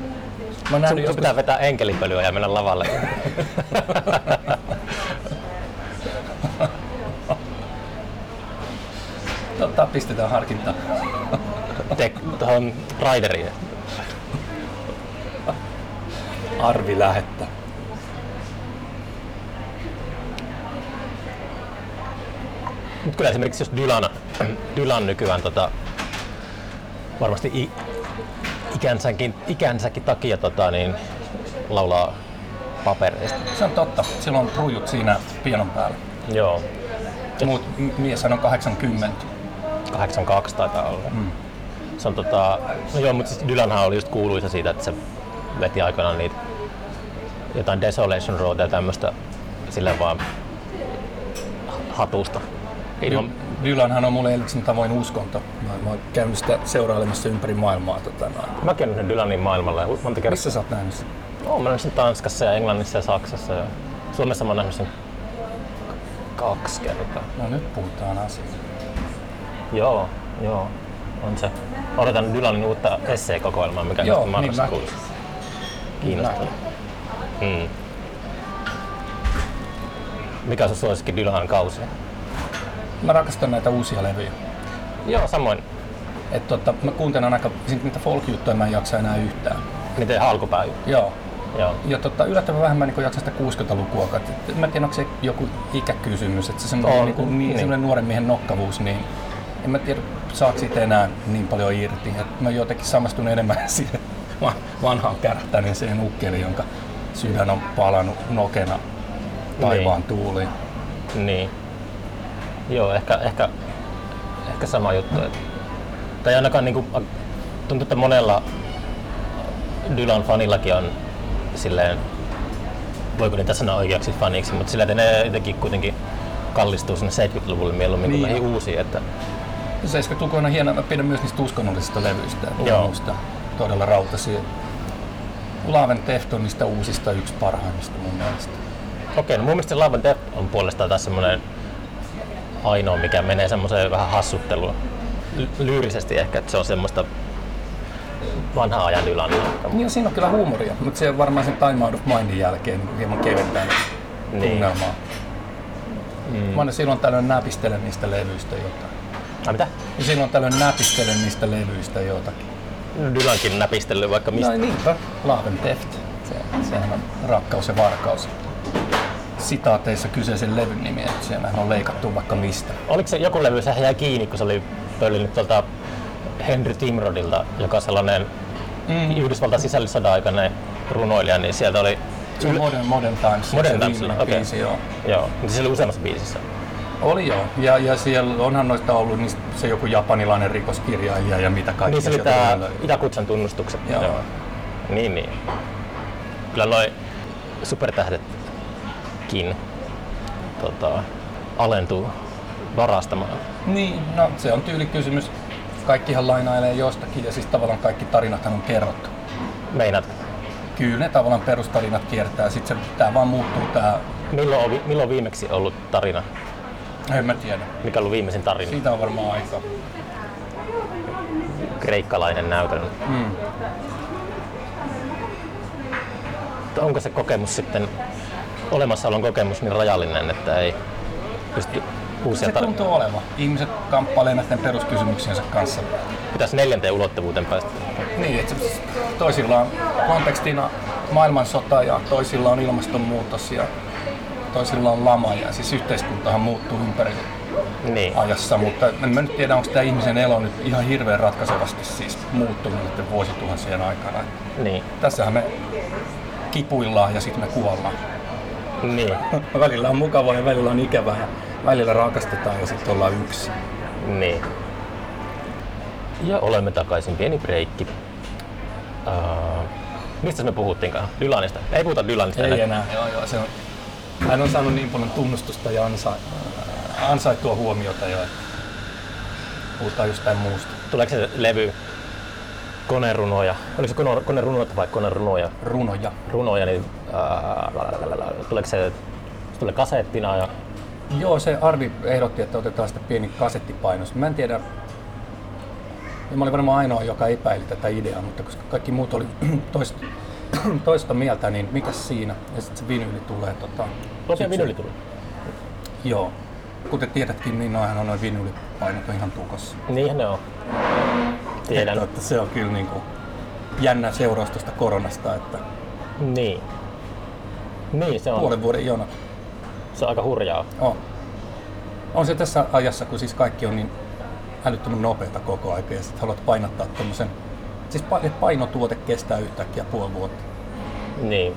Mä Sun joskus... pitää vetää enkelipölyä ja mennä lavalle. Totta, pistetään harkintaan. Tuohon raideriin. Arvi lähettä. Nyt kyllä esimerkiksi jos Dylan, Dylan nykyään tota, varmasti i- Ikänsäkin, ikänsäkin takia tota, niin, laulaa papereista. Se on totta. Silloin on rujut siinä pianon päällä. Joo. Mut mieshän on kahdeksankymmentä. kahdeksankymmentäkaksi taitaa olla. Mm. Se on tota... No joo, mutta siis Dylanhan oli just kuuluisa siitä, että se veti aikanaan niitä jotain Desolation Road ja tämmöstä silleen vaan hatusta. Ilman... Dylanhan on mulle Elviksen tavoin uskonto. Mä oon käynyt sitä seurailemassa ympäri maailmaa. Tota, mä oon käynyt sen Dylanin maailmalla. Monta kertaa. Missä sä oot nähnyt sen? No, mä näin sen Tanskassa ja Englannissa ja Saksassa. Ja Suomessa mä oon nähnyt sen kaksi kertaa. No nyt puhutaan asiasta. Joo, joo, on se. Odotan Dylanin uutta esseekokoelmaa, mikä joo, tästä marrasta niin kuulisi. Kiinnostavaa. Hmm. Mikä se suosikin Dylanin kausia? Mä rakastan näitä uusia levyjä. Joo, samoin. Että totta, mä kuuntelen aika, niitä folk-juttuja mä en jaksa enää yhtään. Miten halkupää? Joo. Joo. Ja totta, yllättävän vähän mä niin jaksan sitä kuusikymmentälukua. Et mä en tiedä, onko se joku ikäkysymys, että se semmoinen, niin kuin, niin. semmoinen nuoren miehen nokkavuus, niin en mä tiedä, saako siitä enää niin paljon irti. Et mä jotenkin samastun enemmän siihen vanhaan kärähtäneeseen ukkeliin, jonka sydän on palannut nokena taivaan tuuliin. Niin. Joo, ehkä, ehkä, ehkä sama juttu. Tai ainakaan niinku, tuntuu, että monella Dylan-fanillakin on silleen, voiko niitä sanoa oikeaksi faniksi, mutta silleen, että ne jotenkin kuitenkin kallistuu sinne seitsemänkymmentäluvulle mieluummin niin. kuin näihin uusiin. Että... seitsemänkymmentäluku on hienoa, mä pidän myös niistä uskonnollisista levyistä, muista todella rautaisia. Laven Tehto on niistä uusista yksi parhaimmista mun mielestä. Okei, no mun mielestä Laven Tehto on puolestaan taas semmoinen ainoa, mikä menee semmoiseen vähän hassutteluun. Lyyrisesti ehkä, että se on semmoista vanhaa ajan Dylanilla. Niin, siinä on kyllä huumoria, mutta se on varmaan sen Time Out of Mindin jälkeen hieman keventää niin. tunnelmaa. Mm. Mä aina silloin tällöin näpistelen niistä levyistä jotain. Ai mitä? Ja silloin tällöin näpistelen niistä levyistä jotakin. No, Dylankin näpistely vaikka mistä. No niinpä. Laven Tehto. Se, sehän on rakkaus ja varkaus. Sitaateissa kyseisen levyn nimi, että sehän on leikattu vaikka mistä. Oliko se joku levy, sehän jäi kiinni, kun se oli pöllinyt tuolta Henry Timrodilta, joka on sellainen mm. Yhdysvaltain sisällissodan aikainen runoilija, niin sieltä oli... Se on Modern, modern Times, modern se viimeinen okay. biisi, joo. Joo, niin se oli useammassa biisissä. Oli joo, ja, ja siellä onhan noista ollut niin se joku japanilainen rikoskirjailija ja mitä kaikkea. Niin se oli tää Itäkutsan tunnustukset. Joo. joo. Niin, niin. Kyllä noi supertähdetkin tota, alentuu varastamaan. Niin, no se on tyylikysymys. Kaikkihan lainailee jostakin ja siis tavallaan kaikki tarinathan on kerrottu. Meinat? Kyllä ne tavallaan perustarinat kiertää, sitten tää vaan muuttuu tää... Milloin on, milloin on viimeksi ollut tarina? En mä tiedä. Mikä on ollut viimeisin tarina? Siitä on varmaan aika. Kreikkalainen näytön. Mm. Onko se kokemus sitten, olemassaolon kokemus niin rajallinen, että ei pysty... Se tuntuu olevan. Ihmiset kamppailee näiden peruskysymyksiensä kanssa. Pitäisi neljänteen ulottuvuuteen päästä. Niin, että toisilla on kontekstina maailmansota ja toisilla on ilmastonmuutos ja toisilla on lama. Ja siis yhteiskuntahan muuttuu ympäri niin. ajassa, mutta en mä nyt tiedä, onko tämä ihmisen elo nyt ihan hirveän ratkaisevasti siis muuttunut näiden vuosituhansien aikana. Niin. Tässähän me kipuillaan ja sitten me kuollaan. Niin. Välillä on mukavaa ja välillä on ikävää. Välillä rakastetaan ja sitten ollaan yksi. Niin. Ja olemme takaisin. Pieni breikki. Uh, mistä me puhuttiinkaan? Dylanista? Ei puhuta Dylanista. Ei enää. Joo, joo, se on. Hän on saanut niin paljon tunnustusta ja ansa... ansaittua huomiota jo. Puhutaan jostain muusta. Tuleeko se levy konerunoja? Oliko se konerunoita vai konerunoja? Runoja. Runoja, niin uh, tuleeko se tulee kasettina? Ja... Joo, se Arvi ehdotti, että otetaan sitä pieni kasettipainos. Mä en tiedä, mä olin varmaan ainoa, joka epäili tätä ideaa, mutta koska kaikki muut oli toista, toista mieltä, niin mikäs siinä? Ja sitten se vinyyli tulee. Tota, Tosiaan vinyyli tulee? Joo. Kuten tiedätkin, niin noihän on noin vinyylipainot ihan tukossa. Niinhän ne on. Tiedän. Että, että se on kyllä niin kuin jännä seuraus tuosta koronasta. Että niin. Niin se on. Puolen vuoden jonot. Se on aika hurjaa. On. On se tässä ajassa, kun siis kaikki on niin älyttömän nopeata koko ajan ja sitten haluat painattaa tommosen... Siis painotuote kestää yhtäkkiä puoli vuotta. Niin.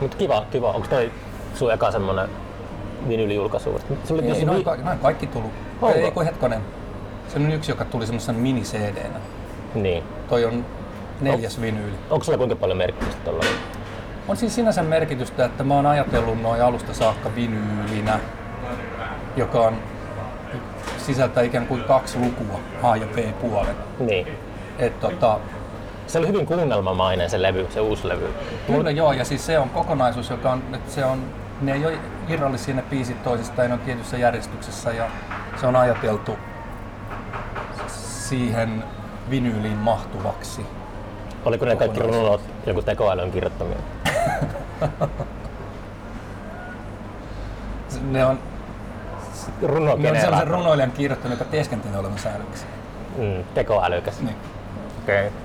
Mut kiva, kiva. Onko toi sun eka semmonen vinylijulkaisu? Ei, ei noin ka- noin kaikki tullut. Onko? Ei kun hetkonen. Se on yksi, joka tuli semmosen mini-C D-nä. Niin. Toi on neljäs on, vinyyli. Onko sulla kuinka paljon merkitystä tuolla? On siis sinänsä merkitystä, että mä oon ajatellut noin alusta saakka vinyylinä, joka on, sisältää ikään kuin kaksi lukua, A ja B puolen. Niin. Et, tota, se oli hyvin kuunnelmamainen se levy, se uusi levy. Kyllä joo, ja siis se on kokonaisuus, joka on, että se on, ne ei ole irrallisia ne biisit toisistaan, ne on tietyssä järjestyksessä ja se on ajateltu siihen vinyyliin mahtuvaksi. Oliko ne kaikki runot joku tekoälyn kirjoittamia? ne on, ne on sellaisen runoilijan kirjoittamia, joka teeskentelee olevan säällyksiä. Mm, tekoälykäs. Niin. Okei. Okay.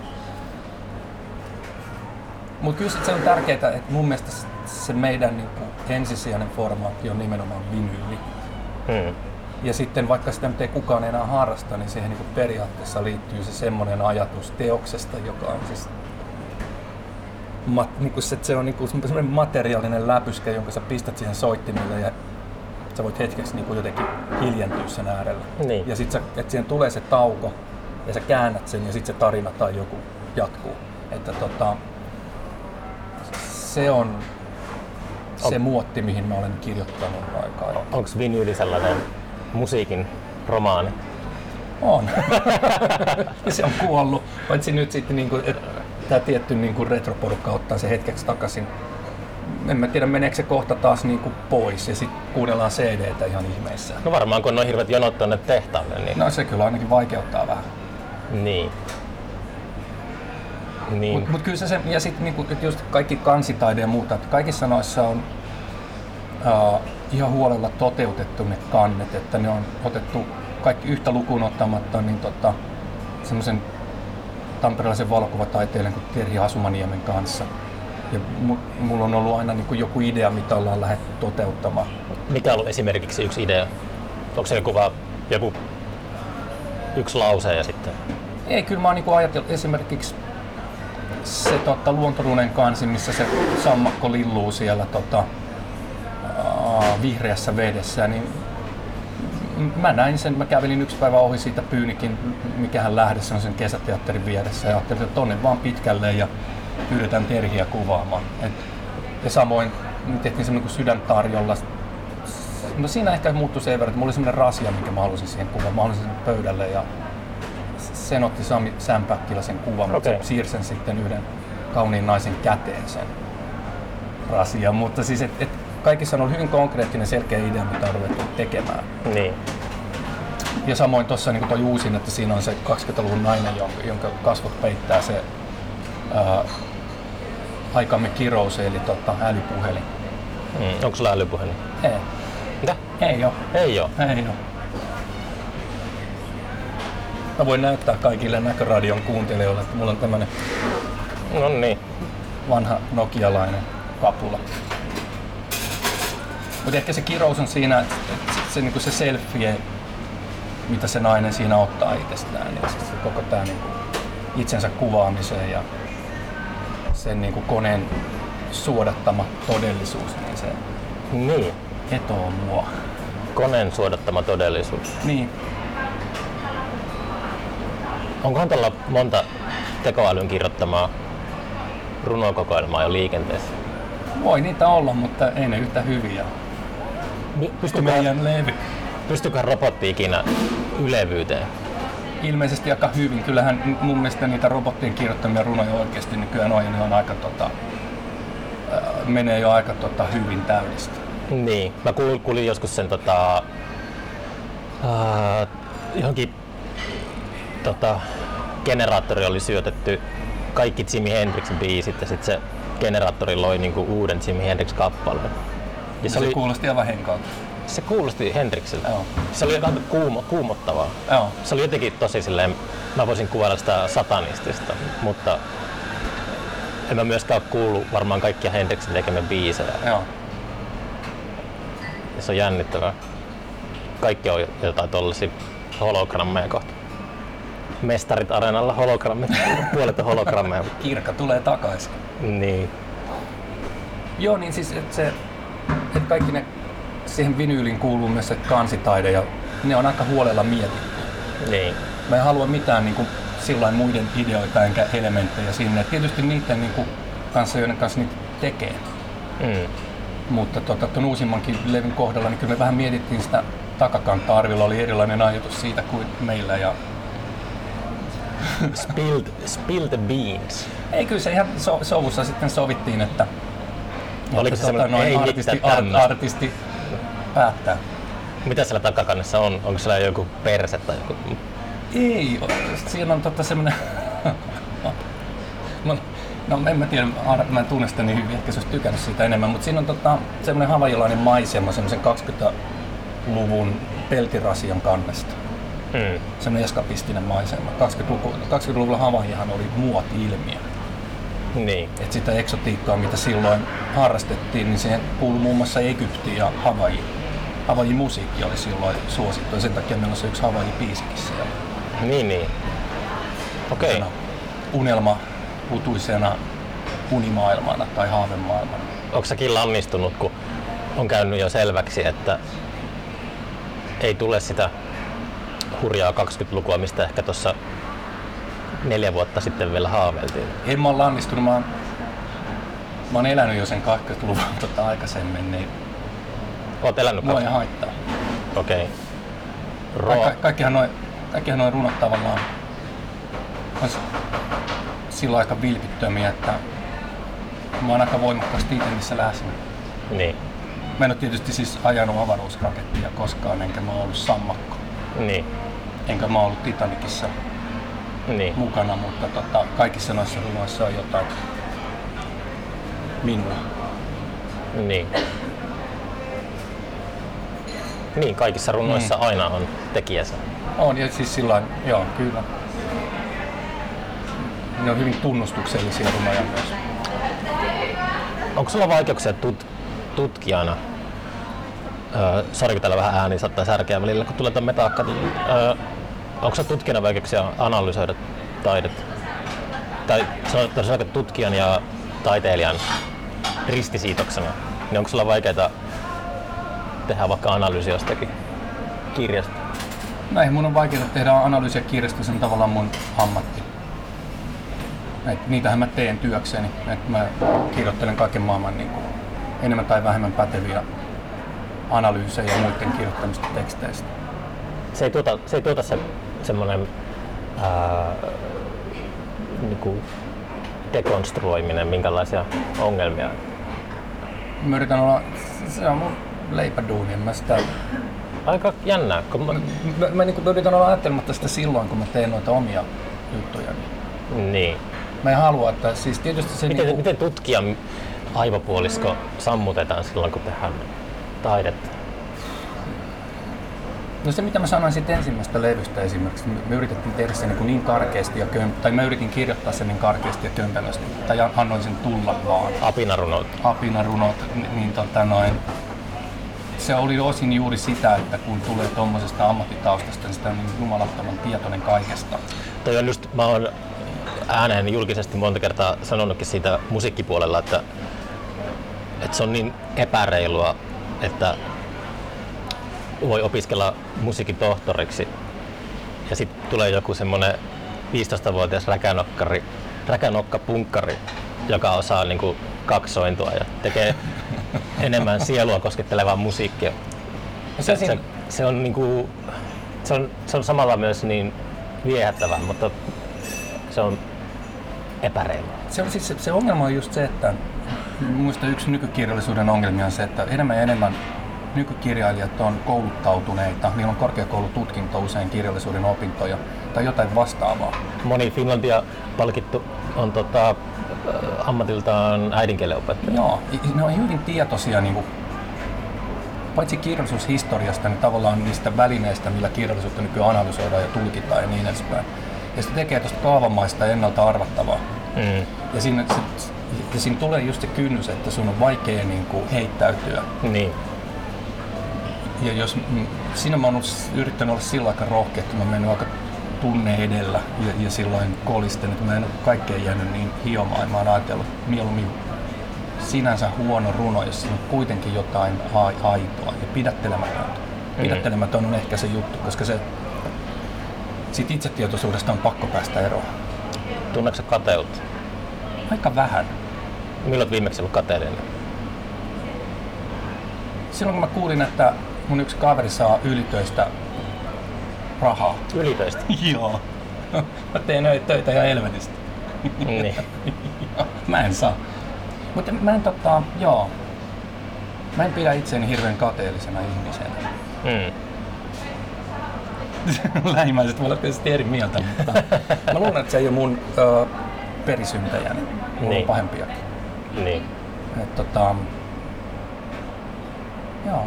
Mut kyllä se on tärkeää, että mun mielestä se meidän niin kuin ensisijainen formaatti on nimenomaan vinyyli. Mm. Ja sitten vaikka sitä nyt ei kukaan enää harrasta, niin siihen niin kuin periaatteessa liittyy se semmoinen ajatus teoksesta, joka on siis mat, niin kuin se, että se on niin kuin semmoinen materiaalinen läpyskä, jonka sä pistät siihen soittimille ja sä voit hetkeksi niin kuin jotenkin hiljentyä sen äärellä. Niin. Ja sit sä, että siihen tulee se tauko ja sä käännät sen ja sit se tarina tai joku jatkuu. Että tota, se on se on, muotti, mihin mä olen kirjoittanut aikaa. Onko vinyyli sellainen musiikin romaani? On. Se on kuollut. Paitsi nyt sitten niinku, tämä tietty niinku retroporukka ottaa se hetkeksi takaisin. En mä tiedä, meneekö se kohta taas niinku pois ja sitten kuunnellaan C D:tä ihan ihmeissään. No varmaan, kun on noin hirveät jonot tonne tehtaalle. Niin... No se kyllä ainakin vaikeuttaa vähän. Niin. Niin. Mutta mut kyllä se, ja sitten niinku, just kaikki kansitaide ja muuta, että kaikissa noissa on uh, ihan huolella toteutettu ne kannet, että ne on otettu kaikki yhtä lukuun ottamatta niin tota, semmoisen tamperelaisen valokuvataiteilijan kuin Terhi Hasumaniemen kanssa. Ja m- mulla on ollut aina niinku joku idea, mitä ollaan lähdetty toteuttamaan. Mikä on ollut esimerkiksi yksi idea? Onko se joku vaan joku yksi lause ja sitten? Ei, kyllä mä oon niinku ajatellut esimerkiksi se tota, luontorunen kansi, missä se sammakko lilluu siellä tota, uh, vihreässä vedessä, niin mä näin sen, mä kävelin yksi päivä ohi siitä Pyynikin, mikähän lähdessä on sen kesäteatterin vieressä, ja ajattelin, että tonne vaan pitkälle ja pyydetään Terhiä kuvaamaan. Et, ja samoin tehtiin semmoinen sydäntarjolla. No siinä ehkä muuttui sen verran, että mulla oli semmoinen rasia, minkä mä halusin siihen kuvaan. Mä halusin sen pöydälle ja sen otti Sami Sämpäkkilä sen kuvan, mutta okay. Siirsi sen sitten yhden kauniin naisen käteen sen rasian. Mutta siis, et, et kaikissa on ollut hyvin konkreettinen, selkeä idea, mitä on ruvettu tekemään. Niin. Ja samoin tuossa niin toi uusin, että siinä on se kaksikymmentäluvun nainen, jonka kasvot peittää se ää, aikamme kirous, eli tota, älypuhelin. Mm. Onko sulla älypuhelin? Ei. Mitä? Ei oo. Ei oo? Ei oo. Mä voin näyttää kaikille näköradion kuuntelijoille, että mulla on tämmönen no niin. vanha nokialainen kapula. Mutta ehkä se kirous on siinä, että se, niin se selfie, mitä se nainen siinä ottaa itsestään, niin se koko tämä niin itsensä kuvaamiseen ja sen niin koneen suodattama todellisuus, niin se niin. etoo mua. Koneen suodattama todellisuus. Niin. Onkohan tällä monta tekoälyn kirjoittamaa runokokoelmaa jo liikenteessä? Voi niitä olla, mutta ei ne yhtä hyviä. Pystyköhän levy. Pystyköhän robotti ikinä ylevyyteen? Ilmeisesti aika hyvin. Kyllähän mun mielestä niitä robottien kirjoittamia runoja oikeasti nykyään on ja ne on aika, tota, menee jo aika tota, hyvin täydistä. Niin. Mä kuulin joskus sen tota, äh, johonkin Tota, generaattori oli syötetty kaikki Jimi Hendrixin biisit ja sitten se generaattori loi niinku uuden Jimi Hendrix-kappaleen. Ja se, se oli, kuulosti aivan henkalta. Se kuulosti Hendrixiltä. Joo. Se oli aika kuumo, kuumottavaa. Joo. Se oli jotenkin tosi silleen, mä voisin kuvailla sitä satanistista, mutta en mä myöskään ole kuullut varmaan kaikkia Hendrixin tekemiä biisejä. Joo. Ja se on jännittävää. Kaikki on jotain tollaisia hologrammeja kohta. Mestarit areenalla hologrammit, puolet on hologrammeja. Kirkka tulee takaisin. Niin. Joo, niin siis että se, et kaikki ne, siihen vinyylin kuuluu myös se kansitaide ja ne on aika huolella mietitty. Niin. Mä en halua mitään niinku sillain muiden ideoita enkä elementtejä sinne. Tietysti niiden niinku kanssa, joiden kanssa niitä tekee. Mm. Mutta tota, ton uusimmankin levyn kohdalla, niin kyllä me vähän mietittiin sitä takakantaa. Arvilla oli erilainen ajatus siitä kuin meillä. Ja Spilled, spill the beans. Ei, kyllä se ihan so, sovussa sitten sovittiin, että, oliko että se tota, noin artisti, art, artisti päättää. Mitä siellä takakannessa on? Onko siellä joku perse tai joku? Ei, siinä on totta semmoinen... no, no en mä tiedä, mä en tunne sitä niin hyvin, ehkä se olisi tykännyt siitä enemmän, mutta siinä on tota, semmoinen havailainen maisema semmoisen kaksikymmentäluvun peltirasian kannesta. hmm. semmoinen eskapistinen maisema. kaksikymmentäluvulla Havaihan oli muoti-ilmiö. Niin. Että sitä eksotiikkaa, mitä silloin harrastettiin, niin siihen kuului muun muassa Egypti ja Havaji. Havaji-musiikki oli silloin suosittu ja sen takia meillä on se yksi Havaji-biisikin siellä. Niin, niin. Okei. Okay. Unelma utuisena unimaailmana tai haavemaailmana. Onko säkin lannistunut, kun on käynyt jo selväksi, että ei tule sitä hurjaa kaksikymmentälukua, mistä ehkä tuossa neljä vuotta sitten vielä haaveltiin? En mä ole lannistunut. Mä oon, mä oon elänyt jo sen kaksikymmentäluvun tota aikaisemmin, niin oot elänyt mua ei haittaa. Okei. Okay. Ro- Ka- kaikkihan noi, kaikkihan noi runot tavallaan on silloin aika vilpittömiä, että mä oon aika voimakkaasti itse missä läsnä. Niin. Mä en ole tietysti siis ajanut avaruusrakettia koskaan, enkä mä oon ollut sammakko. Niin. Enkä mä oon ollut Titanicissa niin. mukana, mutta tota, kaikissa noissa runoissa on jotain minua. Niin. Niin, kaikissa runoissa mm. aina on tekijänsä. On, ja siis sillain, joo, kyllä. Ne on hyvin tunnustuksellisia runoja myös. Onko sulla vaikeuksia tut- tutkijana? Öö, sori, kun täällä vähän ääni saattaa särkeä välillä, kun tulee tämän metaakka. Öö, onko se tutkijan vaikeuksia analysoida taidetta? Tai sanotaanko tutkijan ja taiteilijan ristisiitoksena? Niin onko sulla vaikeaa tehdä vaikka analyysiä jostakin kirjasta? Näin, mun on vaikeaa tehdä analyysiä kirjasta, sen tavallaan mun ammatti. Et niitähän mä teen työkseni. Et mä kirjoittelen kaiken maailman niin kuin enemmän tai vähemmän päteviä analyysejä ja muiden kirjoittamista teksteistä. Se ei tuota, se ei tuota se, semmoinen ää, niinku dekonstruoiminen, minkälaisia ongelmia? Mä yritän olla, se on mun leipäduuni, en mä sitä... Aika jännää. Kun mä mä, mä, mä, niin mä yritän olla ajattelematta sitä silloin, kun mä teen noita omia juttuja. Niin. Mä en halua, että siis tietysti se... Miten, niin kuin... miten tutkijan aivopuolisko sammutetaan silloin, kun tehdään taidetta? No se, mitä mä sanoin siitä ensimmäistä levystä esimerkiksi, me yritettiin tehdä sen niin, niin karkeasti ja kömp- tai mä yritin kirjoittaa sen niin karkeasti ja kömpelösti, tai annoin sen tulla vaan. Apinarunot. Apinarunot, niin, niin tota noin. Se oli osin juuri sitä, että kun tulee tuommoisesta ammattitaustasta, niin sitä on niin jumalattoman tietoinen kaikesta. Toi on just, mä oon ääneen julkisesti monta kertaa sanonutkin siitä musiikkipuolella, että, että se on niin epäreilua, että voi opiskella musiikin tohtoriksi ja sitten tulee joku semmoinen viisitoistavuotias räkänokkari, räkänokkapunkkari, joka osaa niinku kaksointua ja tekee enemmän sielua koskettelevaa musiikkia. No se, se, se, on niinku, se, on, se on samalla myös niin viehättävää, mutta se on epäreilua. Se, on siis, se, se ongelma on just se, että muista yksi nykykirjallisuuden ongelmia on se, että enemmän ja enemmän nykykirjailijat on kouluttautuneita, niillä on korkeakoulututkinto, usein kirjallisuuden opintoja tai jotain vastaavaa. Moni Finlandia palkittu on tota, ammatiltaan äidinkielen opettaja. Joo, ne on hyvin tietoisia, niin kuin, paitsi kirjallisuushistoriasta, niin tavallaan niistä välineistä, millä kirjallisuutta nykyään analysoidaan ja tulkitaan ja niin edespäin. Ja se tekee tuosta kaavamaista ennalta arvattavaa. Mm. Ja siinä, se, ja siinä tulee just se kynnys, että sun on vaikea niin kuin heittäytyä. Niin. Ja jos, siinä mä oon yrittänyt olla sillä aika rohkea, että mä oon mennyt aika tunne edellä ja, ja silloin kolisten, että mä en ole kaikkea jäänyt niin hiomaan. Mä oon ajatellut mieluummin sinänsä huono runo, jos siinä on kuitenkin jotain a- aitoa ja pidättelemätöntä. Pidättelemätön on ehkä se juttu, koska se siitä itsetietoisuudesta on pakko päästä eroon. Tunneeko sä kateutta? Aika vähän. Milloin olet viimeksi ollut kateellinen? Silloin kun mä kuulin, että mun yksi kaveri saa ylitöistä rahaa. Ylitöistä? Joo. Mä teen töitä ja Elvetistä. Niin. Mä en saa. Mutta mä en tota, joo. Mä en pidä itseäni hirveän kateellisena ihmisenä. Mm. Lähimmäiset voi olla tietysti eri mieltä, mutta mä luulen, että se ei ole mun ö, perisyntäjäni. Mulla niin. on pahempiakin. Niin. Et, tota, joo.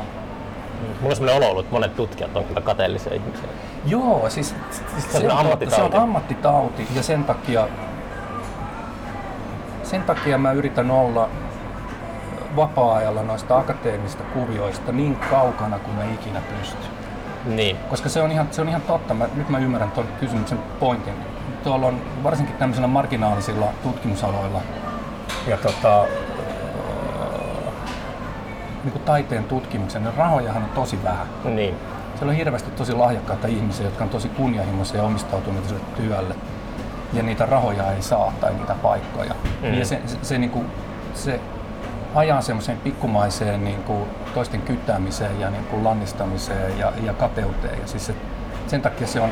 Mulla on sellainen olo ollut, että monet tutkijat on kyllä kateellisia ihmisiä. Joo, siis se, se, on ammattitauti. se on ammattitauti ja sen takia, sen takia mä yritän olla vapaa-ajalla noista akateemisista kuvioista niin kaukana kuin mä ikinä pystyn. Niin. Koska se on ihan, se on ihan totta. Mä, nyt mä ymmärrän tuon kysymyksen pointin. Tuolla on varsinkin tämmöisillä marginaalisilla tutkimusaloilla ja tota, niin kuin taiteen tutkimuksen, niin rahojahan on tosi vähän. Niin. Siellä on hirveästi tosi lahjakkaita ihmisiä, jotka on tosi kunnianhimoisia ja omistautuneita sille työlle. Ja niitä rahoja ei saa tai niitä paikkoja. Mm. Ja se, se, se, niin kuin, se ajaa semmoiseen pikkumaiseen niin kuin toisten kyttäämiseen ja niin kuin lannistamiseen ja, ja kateuteen. Ja siis se, sen takia se on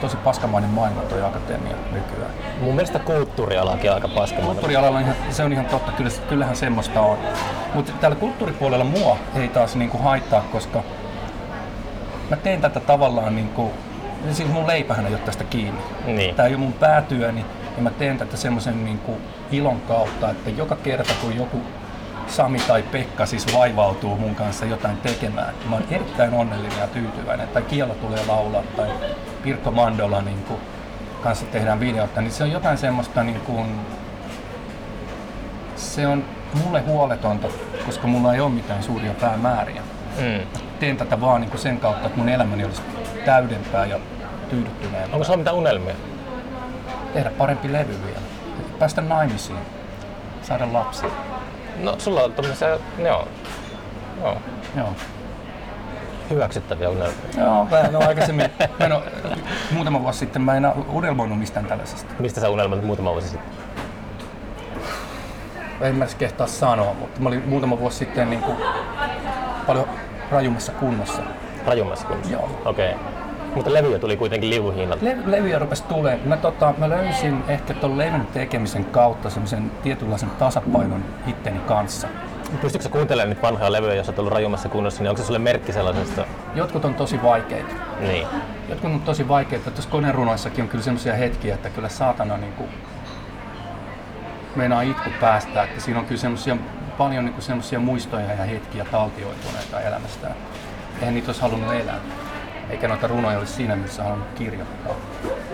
tosi paskamainen maailma toi akatemia nykyään. Mun mielestä kulttuurialakin aika paskamainen. Kulttuurialalla on ihan, se on ihan totta, kyllähän semmoista on. Mutta täällä kulttuuripuolella mua ei taas niinku haittaa, koska mä teen tätä tavallaan niinku, siis mun leipähän ei ole tästä kiinni. Niin. Tää ei ole mun päätyöni ja mä teen tätä semmoisen niinku ilon kautta, että joka kerta kun joku Sami tai Pekka siis vaivautuu mun kanssa jotain tekemään, mä oon erittäin onnellinen ja tyytyväinen, tai Kiela tulee laulaa tai Pirkko Mandola niin kuin, kanssa tehdään videota, niin se on jotain semmoista, niin kuin, se on mulle huoletonta, koska mulla ei ole mitään suuria päämääriä. Mm. Teen tätä vaan niin kuin sen kautta, että mun elämäni olisi täydempää ja tyydyttyneempää. Onko sulla mitään unelmia? Tehdä parempi levy vielä. Päästä naimisiin. Saada lapsia. No sulla on tommosia, joo. joo. joo. Hyväksyttäviä unelmia. Joo, mä en ole aikaisemmin. Mä en ole, muutama vuosi sitten mä en unelmoinut mistään tällaisesta. Mistä sä unelmoit muutama vuosi sitten? En mä edes kehtaa sanoa, mutta mä olin muutama vuosi sitten niin kuin paljon rajummassa kunnossa. Rajummassa kunnossa? Joo. Okei. Okay. Mutta levyjä tuli kuitenkin liuhiinat. Le- levyjä rupesi tulemaan. Mä, tota, mä löysin ehkä ton levyn tekemisen kautta semmoisen tietynlaisen tasapainon itteni kanssa. Pystytkö sä kuuntelemaan nyt vanhaa levyä, jos olet ollut rajummassa kunnossa, niin onko se sulle merkki sellaisesta? Jotkut on tosi vaikeita. Niin. Jotkut on tosi vaikeita. Tuossa konerunoissakin on kyllä semmoisia hetkiä, että kyllä saatana niin kuin meinaa itku päästä. Että siinä on kyllä semmoisia paljon niin kuin semmoisia muistoja ja hetkiä taltioituneita elämästään. Eihän niitä olisi halunnut elää. Eikä noita runoja olisi siinä, missä halunnut kirjoittaa.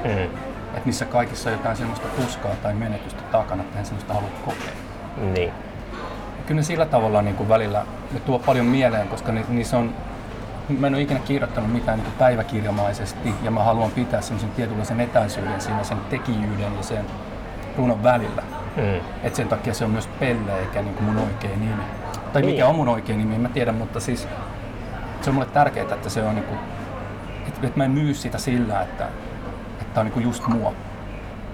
Mm. Että missä kaikissa on jotain semmoista tuskaa tai menetystä takana, että en semmoista halua kokea. Niin. Kyllä ne sillä tavalla niin kuin välillä ne tuo paljon mieleen, koska ni, niissä on, mä en ole ikinä kirjoittanut mitään niin kuin päiväkirjamaisesti ja mä haluan pitää semmoisen tietynlaisen etäisyyden siinä sen tekijyyden ja sen runon välillä. Mm. Et sen takia se on myös Pelle eikä niin kuin mun oikea nimi. Tai mikä on mun oikea nimi, en mä tiedä, mutta siis se on mulle tärkeää, että se on niin kuin, että, että mä en myy sitä sillä, että että on niin kuin just mua.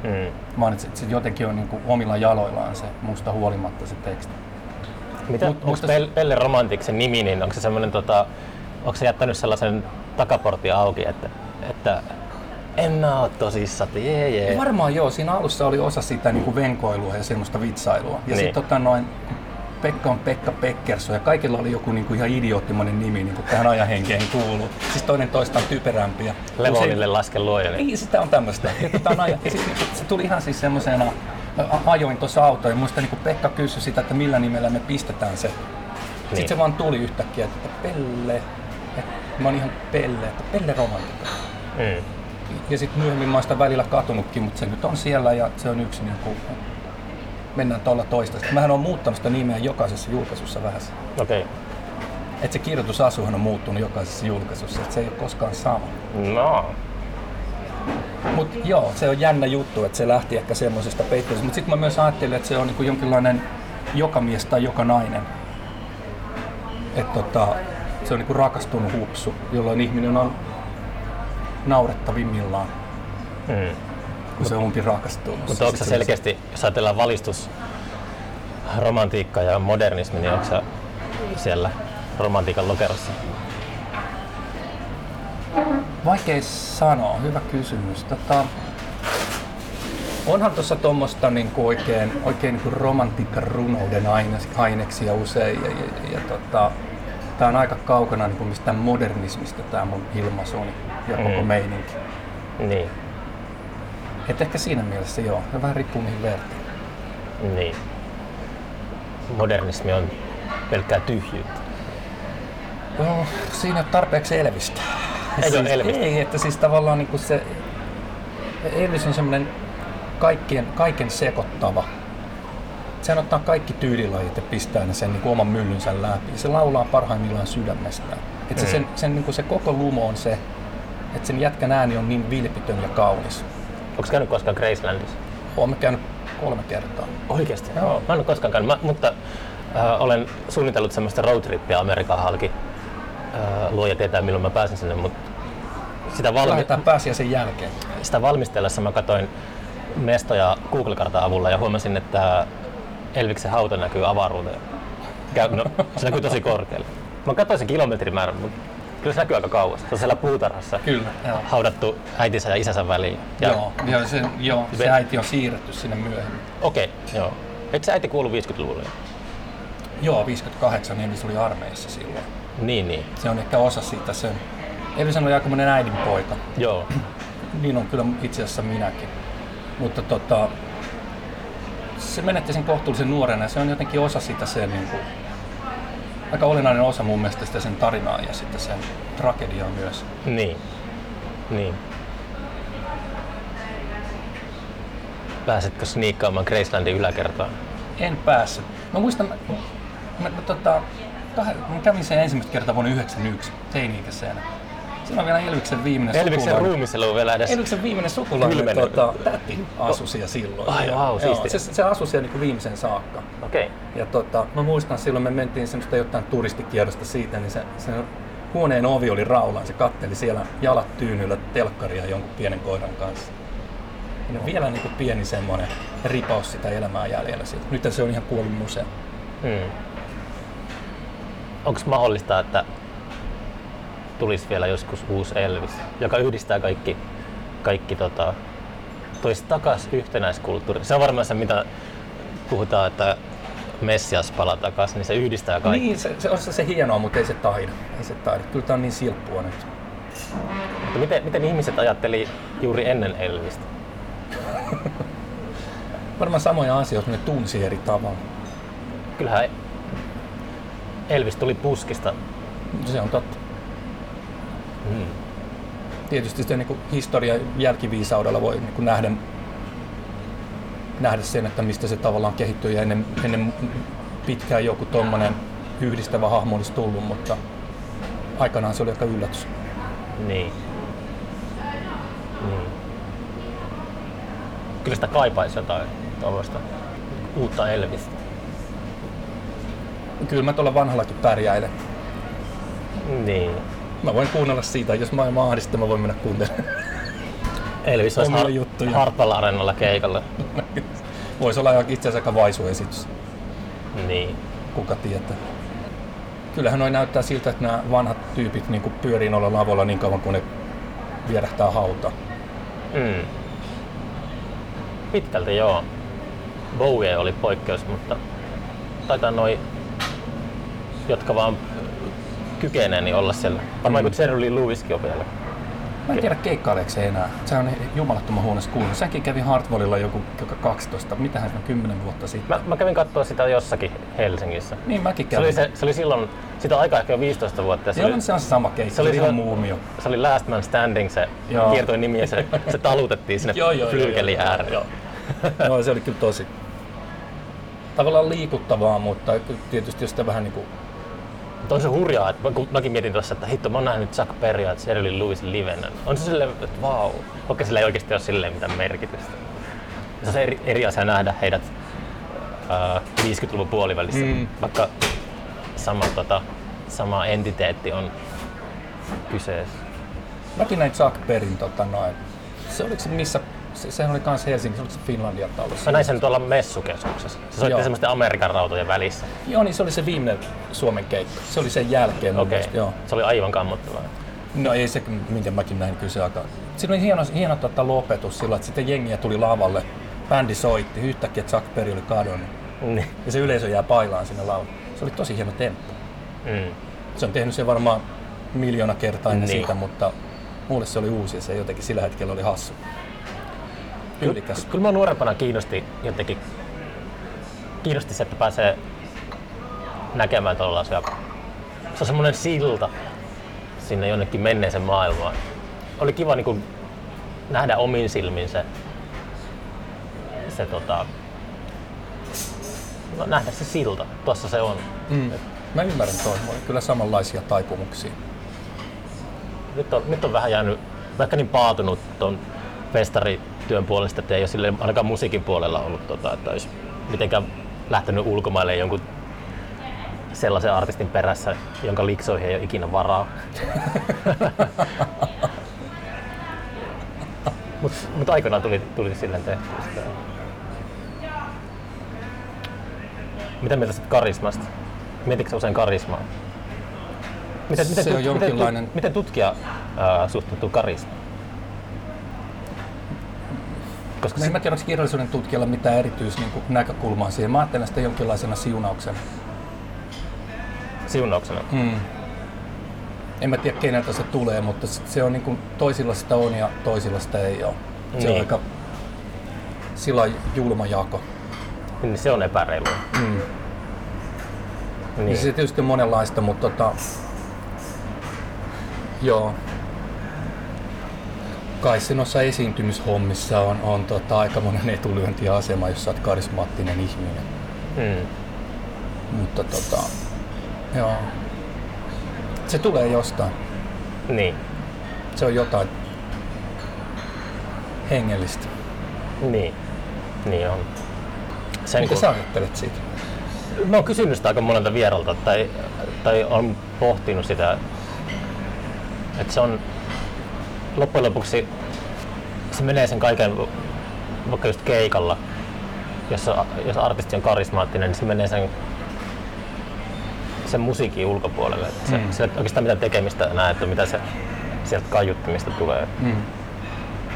Mm. Vaan että se, että se jotenkin on niin kuin omilla jaloillaan se musta huolimatta se teksti. Mitä, Mut, onko Pelle, Pelle Romantiksen nimi, niin onko se semmoinen, tota, onko se jättänyt sellaisen takaportin auki, että, että en mä oo tosissaan, jee jee. Varmaan joo, siinä alussa oli osa sitä niin kuin venkoilua ja semmoista vitsailua. Ja niin. Sitten tota, noin, Pekka on Pekka Pekkerso ja kaikilla oli joku niin kuin ihan idioottimainen nimi, niin kuin tähän ajan henkeen kuuluu. Siis toinen toistaan typerämpiä. Levonille laske luoja. Niin, sitä on tämmöistä. Tota, se tuli ihan siis semmoisena. Ajoin tuossa autoon ja muista niin Pekka kysyi sitä, että millä nimellä me pistetään se. Niin. Sitten se vaan tuli yhtäkkiä, että Pelle, että mä oon ihan Pelle, että Pelle Romantikka. Mm. Ja sitten myöhemmin mä oon sitä välillä katunutkin, mutta se nyt on siellä ja se on yksi, niin kuin, mennään tuolla toista. Sitten mähän oon muuttanut sitä nimeä jokaisessa julkaisussa vähän. Okei. Okay. Että se kirjoitusasuhan on muuttunut jokaisessa julkaisussa, että se ei ole koskaan sama. No. Mut joo, se on jännä juttu, että se lähti ehkä semmoisesta peitteestä, mutta sitten mä myös ajattelin, että se on niinku jonkinlainen joka mies tai joka nainen. Että tota, se on niinku rakastunut hupsu, jolloin ihminen on naurettavimmillaan, mm. kun mut, se umpi rakastuu. Mutta onko sä selkeästi, jos ajatellaan valistus, romantiikka ja modernismi, niin onko sä siellä romantiikan lokerossa? Vaikea sanoa, hyvä kysymys. Tota, onhan tuossa tuommoista niinku oikein, oikein niinku romantiikan runouden aineksia usein. Ja, ja, ja tota, tää on aika kaukana niinku mistään modernismista tää mun ilmaisuni ja mm. koko meininki. Niin. Et ehkä siinä mielessä joo, ja vähän riippuu mihin vertaan. Niin. Modernismi on pelkkää tyhjyyttä. No, siinä tarpeeksi Elvistä. Ei siis, ole Elvistä. Ei, että siis tavallaan niin kuin se Elvis on semmoinen kaikkien, kaiken sekoittava. Sehän ottaa kaikki tyylilajit ja pistää ne sen niin kuin oman myllynsä läpi. Se laulaa parhaimmillaan sydämestään. Että mm. se, sen, niin kuin se koko lumo on se, että sen jätkän ääni on niin vilpitön ja kaunis. Onko käynyt koskaan Gracelandissa? Olen käynyt kolme kertaa. Oikeasti? Joo. Mä en ole koskaan käynyt, mä, mutta äh, olen suunnitellut semmoista roadtrippia Amerikan halki. Äh, luoja tietää milloin mä pääsen sinne, mutta sitä, valmi- pääsiä sen jälkeen. sitä valmistellessa mä katsoin mestoja Google-kartan avulla ja huomasin, että Elviksen hauta näkyy avaruuteen. No, se näkyy tosi korkealle. Mä katsoin sen kilometrimäärän, mutta kyllä se näkyy aika kauas. Se on siellä puutarhassa kyllä, haudattu äitinsä ja isänsä väliin. Ja joo, ja se, joo, se äiti on siirretty sinne myöhemmin. Okei, okay, joo. Eikö se äiti kuollut viisikymmentäluvulla? Joo, viisikymmentäkahdeksan, niin se oli armeijassa silloin. Niin, niin. Se on ehkä osa siitä sen. Elvis oli aikamoinen äidinpoika. Joo. Niin on kyllä itse asiassa minäkin. Mutta tota, se menetti sen kohtuullisen nuorena ja se on jotenkin osa sitä sen niin kuin, aika olennainen osa mun mielestä sitä sen tarinaa ja sitä sen tragediaa myös. Niin. Niin. Pääsetkö sniikkaamaan Gracelandin yläkertaan? En päässyt. Mä muistan, mä, mä, mä, tota, mä kävin sen ensimmäistä kertaa vuonna yhdeksänkymmentäyksi teini-ikäisenä. Siinä on vielä Elviksen viimeinen Elviksen sukulainen. Elviksen ruumisella on vielä edes. Elviksen viimeinen sukulainen tota, täti asui siellä silloin. Ai vau, siistiä. Se, se asui siellä niin viimeisen saakka. Okei. Okay. Ja tota, mä muistan silloin me mentiin semmoista jotain turistikierrosta siitä, niin se, se huoneen ovi oli raulaan. Se katteli siellä jalat tyynyllä telkkaria jonkun pienen koiran kanssa. Ja vielä niin kuin pieni semmoinen ripaus sitä elämää jäljellä siitä. Nyt se on ihan kuollut museo. Hmm. Onko mahdollista, että tulisi vielä joskus uusi Elvis, joka yhdistää kaikki, kaikki tota, toisi takaisin yhtenäiskulttuuriin? Se on varmaan se, mitä puhutaan, että Messias palaa takaisin, niin se yhdistää kaikki. Niin, se, se on se hienoa, mutta ei se taida. Ei se taida. Kyllä tämä on niin silppua nyt. Mutta miten, miten ihmiset ajatteli juuri ennen Elvistä? Varmaan samoja asioita, ne tunsi eri tavalla. Kyllähän Elvis tuli puskista. Se on totta. Hmm. Tietysti sitä niin historian jälkiviisaudella voi niin nähdä, nähdä sen, että mistä se tavallaan kehittyy ja ennen, ennen pitkään joku tommonen yhdistävä hahmo olisi tullut, mutta aikanaan se oli aika yllätys. Niin. Hmm. Kyllä sitä kaipaisi jotain tuollaista uutta Elvistä. Kyllä mä tuolla vanhallakin pärjäilen. Niin. Mä voin kuunnella siitä, jos maailma ahdistaa, mä voin mennä kuuntelemaan. Elvis olisi har- Hartwall-areenalla keikalla. Voisi olla itse asiassa aika vaisu esitys. Niin. Kuka tietää. Kyllähän noi näyttää siltä, että nämä vanhat tyypit niin pyörii noilla lavoilla niin kauan kuin ne vierähtää hautaan. Mm. Pitkälti joo. Bowie oli poikkeus, mutta taitaa noi, jotka vaan kykenee niin olla siellä. Varmaan mm. kun Jerry Lewiskin on vielä. Mä en tiedä keikkaileeko se enää. Se on jumalattoman huonossa kunnossa. Säkin kävi Hartwallilla joku kaksitoista, mitähän kymmenen vuotta sitten. Mä, mä kävin katsoa sitä jossakin Helsingissä. Niin mäkin kävin. Se oli, se, se oli silloin, sitä on aikaa ehkä jo viisitoista vuotta. Se, se, oli, se on se sama keikka, se oli ihan muumio. Se oli Last Man Standing, se kiertoi nimiä, se, se talutettiin sinne flyykelin ääreen. No se oli kyllä tosi tavallaan liikuttavaa, mutta tietysti jos sitä vähän niinku on se hurjaa, että kun mäkin mietin tuossa, että hitto, mä oon nähnyt Chuck Berryä, että Jerry Lee Lewisin livenä. On se silleen, että vau, vaikka sillä ei oikeasti ole silleen mitään merkitystä. Se on se eri, eri asia nähdä heidät äh, viisikymmentäluvun puolivälissä, mm. vaikka sama, tota, sama entiteetti on kyseessä. Mäkin näin Chuck Berryn, tota noin. Se oliko se missä? Se, sehän oli kans Helsingissä, oliko se Finlandia talossa? Mä näin sen tuolla messukeskuksessa. Se soitti semmoisten Amerikan rautojen välissä. Joo, niin se oli se viimeinen Suomen keikka. Se oli sen jälkeen. Okei, okay. Joo. Se oli aivan kammottavaa. No ei se, minkä mäkin näin kyse aikaa. Siinä oli hieno, hieno tota, lopetus sillä, että sitten jengiä tuli lavalle. Bändi soitti, yhtäkkiä Chuck Berry oli kadonnut. Mm. Ja se yleisö jää pailaan sinne lavalle. Se oli tosi hieno temppu. Mm. Se on tehnyt sen varmaan miljoona kertaa ennen niin. Siitä, mutta mulle se oli uusi ja se jotenkin sillä hetkellä oli hassu. Kyllä, kyllä minua nuorempana kiinnosti jotenkin kiinnosti se, että pääsee näkemään tuollaisia Se on semmoinen silta sinne jonnekin menneeseen maailmaan. Oli kiva niin kuin nähdä omin silmin se, se tota, no, nähdä se silta, tuossa se on. Mm. Mä ymmärrän toi, mulla on kyllä samanlaisia taipumuksia. Nyt on, nyt on vähän jäänyt, mä ehkä niin paatunut ton festarityön puolesta, että ei ole silleen ainakaan musiikin puolella ollut, tota, että olisi mitenkään lähtenyt ulkomaille jonkun sellaisen artistin perässä, jonka liksoihin ei ole ikinä varaa. Mut, mut aikanaan tuli, tuli silleen tehtyä sitä. Mitä mieltä sit karismasta? Mietitkö usein karismaa? Miten, miten, se on jonkinlainen... miten, miten tutkija äh, suhtautuu karismaan? Koska no, en mä tiedä, onko kirjallisuuden tutkijalla mitään erityisnäkökulmaa niin siihen. Mä ajattelen sitä jonkinlaisena siunauksena. Siunauksena? Mm. En mä tiedä, keneltä se tulee, mutta se on niin kuin, toisilla sitä on ja toisilla sitä ei ole. Se niin. On aika sillä julma jako. Niin se on epäreilua. Mm. Niin. Se tietysti on monenlaista, mutta tota, joo. Kai se noissa esiintymishommissa on, on tota, aika monen etulyöntiasema, jos sä oot karismaattinen ihminen. Mm. Mutta tota, joo. Se tulee jostain. Niin. Se on jotain hengellistä. Niin. Niin on. Sen Mitä kun... sä ajattelet siitä? Mä oon kysynyt sitä aika monelta vieralta tai, tai on pohtinut sitä, että se on loppujen lopuksi, se menee sen kaiken, vaikka just keikalla, jos, jos artisti on karismaattinen, niin se menee sen, sen musiikin ulkopuolelle. Se, mm. Sillä ei oikeastaan mitään tekemistä näe, että mitä se sieltä kaiuttimista tulee. Mm.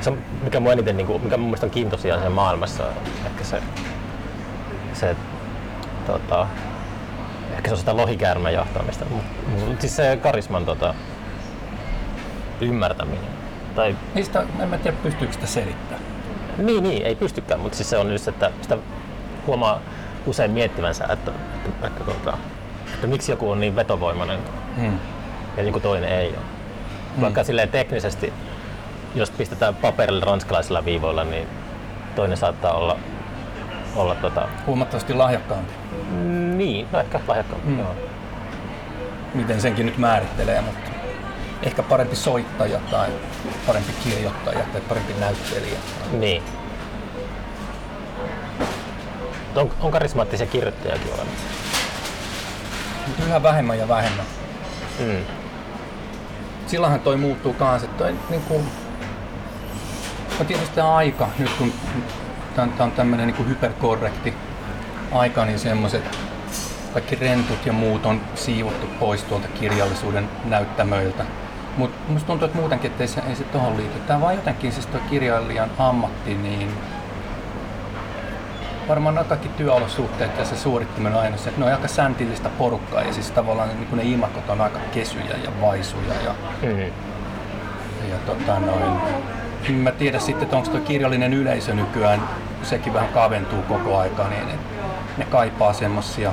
Se on, mikä mun eniten, mikä mun mielestä on kiintoisia sen maailmassa, ehkä se, se Tota, ehkä se on sitä lohikäärmän jahtamista, mutta siis se karisman tota, ymmärtäminen. Tai... Niistä, en mä tiedä, pystyykö sitä selittämään. Niin, niin, ei pystykään, mutta siis se on just, että sitä huomaa usein miettivänsä, että, että, että, että, että miksi joku on niin vetovoimainen hmm. ja joku toinen ei ole. Hmm. Vaikka silleen teknisesti, jos pistetään paperille ranskalaisilla viivoilla, niin toinen saattaa olla Olla, tota... huomattavasti lahjakkaampi. Mm, niin, no ehkä lahjakkaampi, mm. joo. Miten senkin nyt määrittelee, mutta ehkä parempi soittaja tai parempi kirjoittaja tai parempi näyttelijä. Tai... Niin. On, on karismaattisia kirjoittajakin olemassa. Yhä vähemmän ja vähemmän. Mm. Sillähän toi muuttuu kanssa. Toi, niin kun... no, tietysti aika nyt kun Tämä on tämmöinen niin kuin hyperkorrekti aika, niin semmoiset kaikki rentut ja muut on siivottu pois tuolta kirjallisuuden näyttämöiltä. Mutta musta tuntuu, että muutenkin, että ei se, ei se tohon liity. Tämä vaan jotenkin siis tuo kirjailijan ammatti, niin varmaan nämä kaikki työolosuhteet ja se suorittaminen aina se, että ne on aika säntillistä porukkaa ja siis tavallaan niin ne imakot on aika kesyjä ja vaisuja ja, mm-hmm. ja tota noin. En mä tiedä sitten, että onko tuo kirjallinen yleisö nykyään, sekin vähän kaventuu koko aikaa, niin ne, ne kaipaa semmosia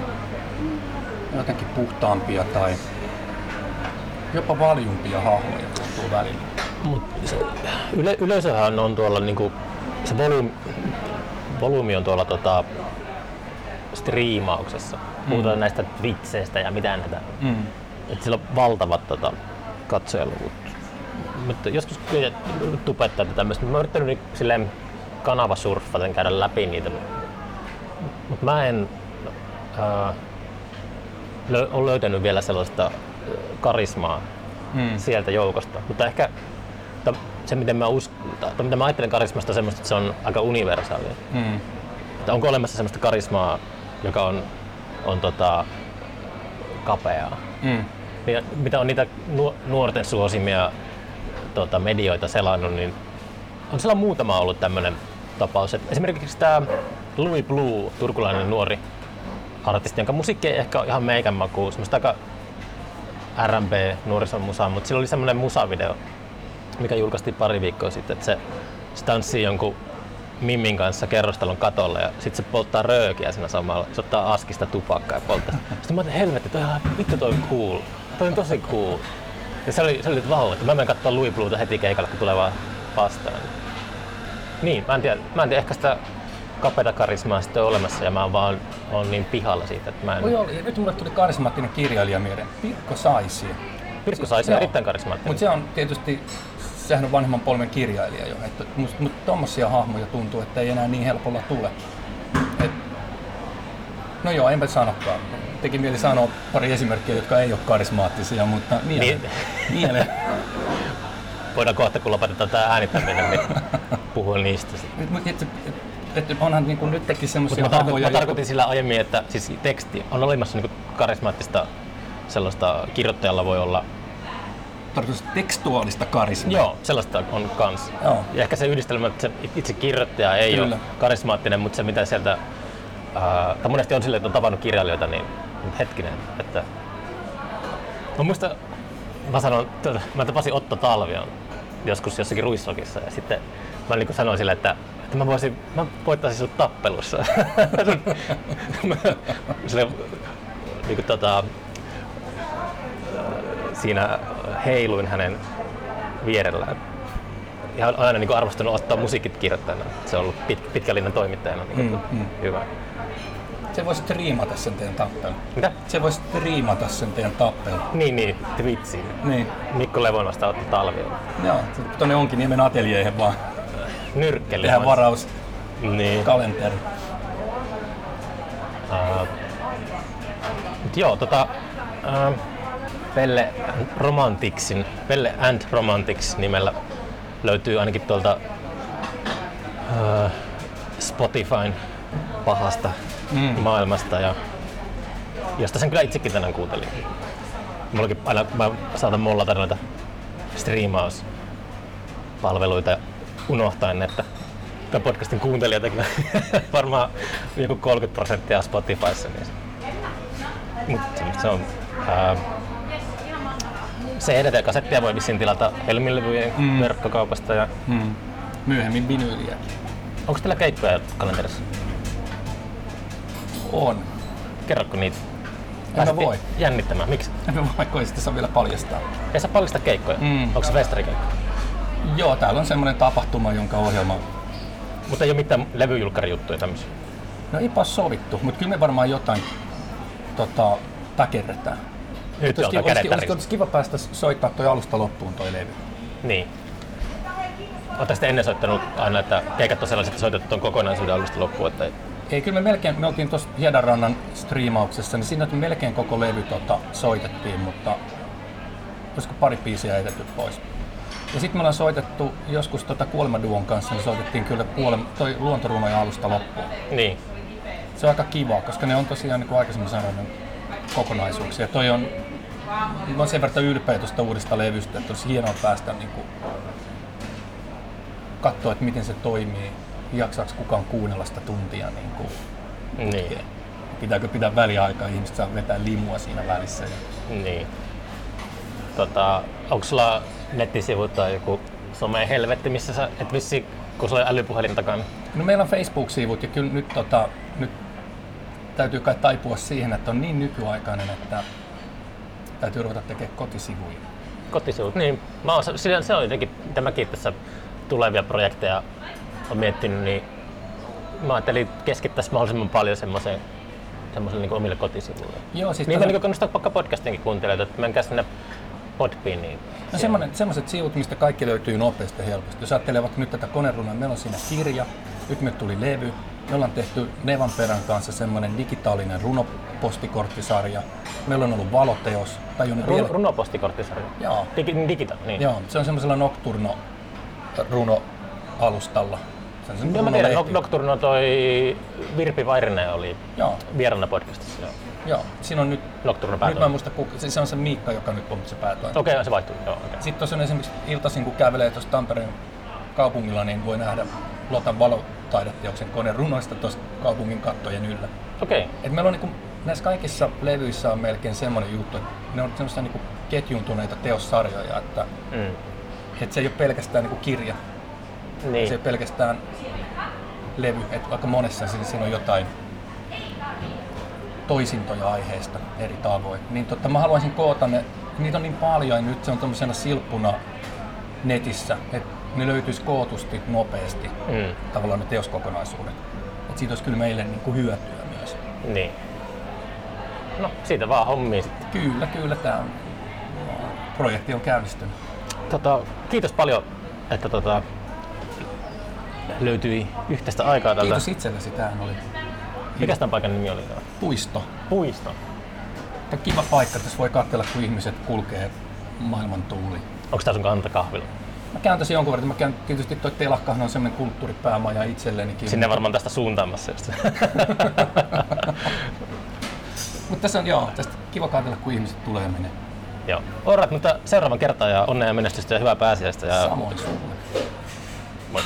jotenkin puhtaampia tai jopa valjumpia hahmoja tuntuu välillä. Mut se, yle, yleisöhän on tuolla niinku, se volyymi, volyymi on tuolla tota, striimauksessa, puhutaan mm. näistä twitseistä ja mitään näitä, mm. että sillä on valtavat tota, katsojaluvut. Mutta joskus tupettaa tämmöistä, mä oon yrittänyt silleen kanavasurffaten käydä läpi niitä, mutta mä en äh, lö- ole löytänyt vielä sellaista karismaa mm. sieltä joukosta. Mutta ehkä ta, se, miten mä, usk- ta, mitä mä ajattelen karismasta, on semmoista, että se on aika universaalia. Mm. Onko olemassa semmoista karismaa, joka on, on tota, kapeaa? Mm. Ja, mitä on niitä nu- nuorten suosimia Tuota, medioita selannut, niin on siellä muutama ollut tämmöinen tapaus. Et esimerkiksi tämä Louis Blue, turkulainen nuori artisti, jonka musiikki ei ehkä ole ihan meikän makuun, semmoista aika R and B-nuorison musaa, mutta sillä oli semmoinen musavideo, mikä julkaistiin pari viikkoa sitten, että se, se tanssii jonkun Mimmin kanssa kerrostalon katolla ja sitten se polttaa röökiä siinä samalla. Se ottaa askista tupakkaa ja polttaa. Sitten mä ajattelin, helvetti, toi on vittu toi cool. Toi on tosi cool. Ja se oli, se oli että vau, että mä menen katsoa Louis Bluta heti keikalle, kun tulee vaan vastaan. Niin, mä en tiedä, mä en tiedä ehkä sitä kapeata karismaa sitten on olemassa ja mä vaan on niin pihalla siitä, että mä en... Joo, nyt mulle tuli karismaattinen kirjailija mieleen, Pirkko Saisi. Pirkko Saisi on erittäin karismaattinen. Mutta se on tietysti, sehän on vanhemman polven kirjailija jo, että mut, mut tommosia hahmoja tuntuu, että ei enää niin helpolla tule. Et, no joo, enpä sanokaan. Teki mieli sanoa pari esimerkkiä, jotka ei ole karismaattisia, mutta mieleen. Niin. Voidaan kohta, kun lopetetaan tää äänittäminen, niin puhua niistä. Että onhan niinku nyt teki semmoisia hahmoja... Mä, tarko- mä tarkoitin sillä aiemmin, että siis teksti on olemassa niinku karismaattista sellaista, kirjoittajalla voi olla... Tarkoitus tekstuaalista karismaa. Joo, sellaista on kans. Joo. Ja ehkä se yhdistelmä, että se itse kirjoittaja ei Kyllä. ole karismaattinen, mutta se mitä sieltä... Äh, tai monesti on silleen, että on tavannut kirjailijoita, niin hetkinen, että... Mä muistan, mä sanon, mä tapasin Otto Talvion joskus jossakin Ruissokissa ja sitten mä niin sanoin silleen, että että mä voisin, mä voittaisin sut tappelussa. Sille, niin kuin, tota, siinä heiluin hänen vierellään. Ja olen aina niin kuin arvostanut ottaa musiikit kirjoittajana. Se on ollut pit, pitkän linjan toimittajana niin kuin, mm, mm. hyvä. Se voisi striimata sen teidän tappelun. Mitä? Se voisi striimata sen teidän tappelun. Niin, niin, Twitchiin. Niin. Mikko Levonasta otti talvioon. Joo, tuonne Onkiniemen ateljeihin vaan. Nyrkkeli. Tehdään varaus. Niin. Kalenteri. Uh, joo, tota... Uh, Pelle Romantiksin, Pelle and Romantics nimellä löytyy ainakin tuolta uh, Spotifyn pahasta mm. maailmasta, ja, josta sen kyllä itsekin tänään kuuntelin. Mullakin aina mä saatan mollata noita striimauspalveluita unohtaen, että tämän podcastin kuuntelijoita kyllä varmaan joku kolmekymmentä prosenttia Spotifyssa. Niin. Mutta se on... Uh, C D:tä ja kasettia voi vissiin tilata Helmilevyjen mm. verkkokaupasta ja... Mm. Myöhemmin vinyyliäkin. Onko teillä keikkoja kalenterissa? On. Kerrotko niitä? Enpä voi. Jännittämään, miksi? Enpä voi, kun ei sitä saa vielä paljastaa. Ei saa paljastaa keikkoja? Mm. Onko se festarikeikkoja? Joo, täällä on semmoinen tapahtuma, jonka ohjelma... Mutta ei ole mitään levyjulkkarijuttuja tämmöisiä? No eipä ole sovittu, mutta kyllä me varmaan jotain tota, takerretaan. Nyt oltaan kädet täriksi. Olisi kiva päästä soittaa toi alusta loppuun toi levy. Niin. Oletteko sitten ennen soittanut aina, että keikat on sellaiset, että soitettu tuon kokonaisuuden alusta loppuun? Että... Ei, kyllä me melkein, me oltiin tuossa Hiedanrannan striimauksessa, niin siinä melkein koko levy tota, soitettiin, mutta olisiko pari biisiä heitetty pois. Ja sitten me ollaan soitettu joskus tota Kuolemaduon kanssa, niin soitettiin kyllä puole- toi luontorunoja alusta loppuun. Niin. Se on aika kiva, koska ne on tosiaan, niin kuin aikaisemmin sanoin, kokonaisuuksia. Toi on, mä oon sen verran ylpeä tuosta uudesta levystä, että olisi hienoa päästä niin kuin, katsoa, että miten se toimii, jaksaako kukaan kuunnella sitä tuntia. Niin kuin, niin. Pitääkö pitää väliaikaa, ihmiset saa vetää limua siinä välissä. Niin. Tota, onko sulla nettisivu tai joku some-helvetti, missä sä et vissi, kun sulla on älypuhelin takana? No meillä on Facebook-sivut ja kyllä nyt, tota, nyt täytyy kai taipua siihen, että on niin nykyaikainen, että täytyy ruveta tekemään kotisivuja. Kotisivut, niin. Mä oon, se on jotenkin, mitä mäkin tässä tulevia projekteja on miettinyt, niin mä ajattelin, että keskittäisiin mahdollisimman paljon semmoiseen niin omille kotisivuille. Joo, siis niin, tämän... niin kannustaa pakka podcastinkin kuuntelemaan, että menkää sinne Podbeaniin. Niin no semmoiset sivut, mistä kaikki löytyy nopeasti ja helposti. Jos ajattelee vaikka nyt tätä konerunaa, meillä on siinä kirja, nyt me tuli levy. Me ollaan tehty Nevanperän kanssa semmoinen digitaalinen runopostikorttisarja. Meillä on ollut valoteos. Tai Run, vielä... Runopostikorttisarja? Joo. Digi, digita, niin. Joo, se on semmoisella Nocturno-runoalustalla. No, mä tiedän, Nocturno toi Virpi Vairinen oli Joo. vieraana podcastissa. Joo. Joo, siinä on nyt... Nocturno-päätoimi. Nyt mä en muista, se on se Miikka, joka nyt on se päätoimi. Okei, okay, se vaihtuu. Joo, okay. Sitten tuossa on esimerkiksi iltaisin, kun kävelee tuossa Tampereen kaupungilla, niin voi nähdä Lotan valo. Taideteoksen koneen runoista tuosta kaupungin kattojen yllä. Okei. Okay. Et meillä on niinku, näissä kaikissa levyissä on melkein semmoinen juttu, että ne on semmoisia niinku ketjuntuneita teossarjoja, että mm. et se ei ole pelkästään niinku kirja. Niin. Se ei ole pelkästään levy, että aika monessa siis siinä on jotain toisintoja aiheesta eri tavoin. Niin totta, mä haluaisin koota ne, niitä on niin paljon ja nyt se on tommosena silppuna netissä, että ne löytyisi kootusti nopeasti mm. tavallaan ne teoskokonaisuudet. Et siitä olisi kyllä meille niin kuin hyötyä myös. Niin. No siitä vaan hommia sitten. Kyllä, kyllä tämä projekti on käynnistynyt. Tota, kiitos paljon, että tota, löytyi yhteistä aikaa tältä. Kiitos itsellesi, tämähän oli. Mikäs tämän paikan nimi oli? Puisto. Puisto. Tämä on kiva paikka, tässä voi katsella kun ihmiset kulkee maailman tuuliin. Onko tää sun kantakahvilla? Mä käyn tässä jonkun verran. Mä käyn, tietysti toi telakkahan on semmoinen kulttuuripäämaja itsellenikin. Sinne varmaan tästä suuntaamassa just. Mutta tässä on joo, tästä kiva katsella kun ihmiset tulee ja menee. Joo. Alright, mutta seuraavan kertaan ja onnea ja menestystä ja hyvää pääsiäistä. Ja... Samoin sulle. Moi.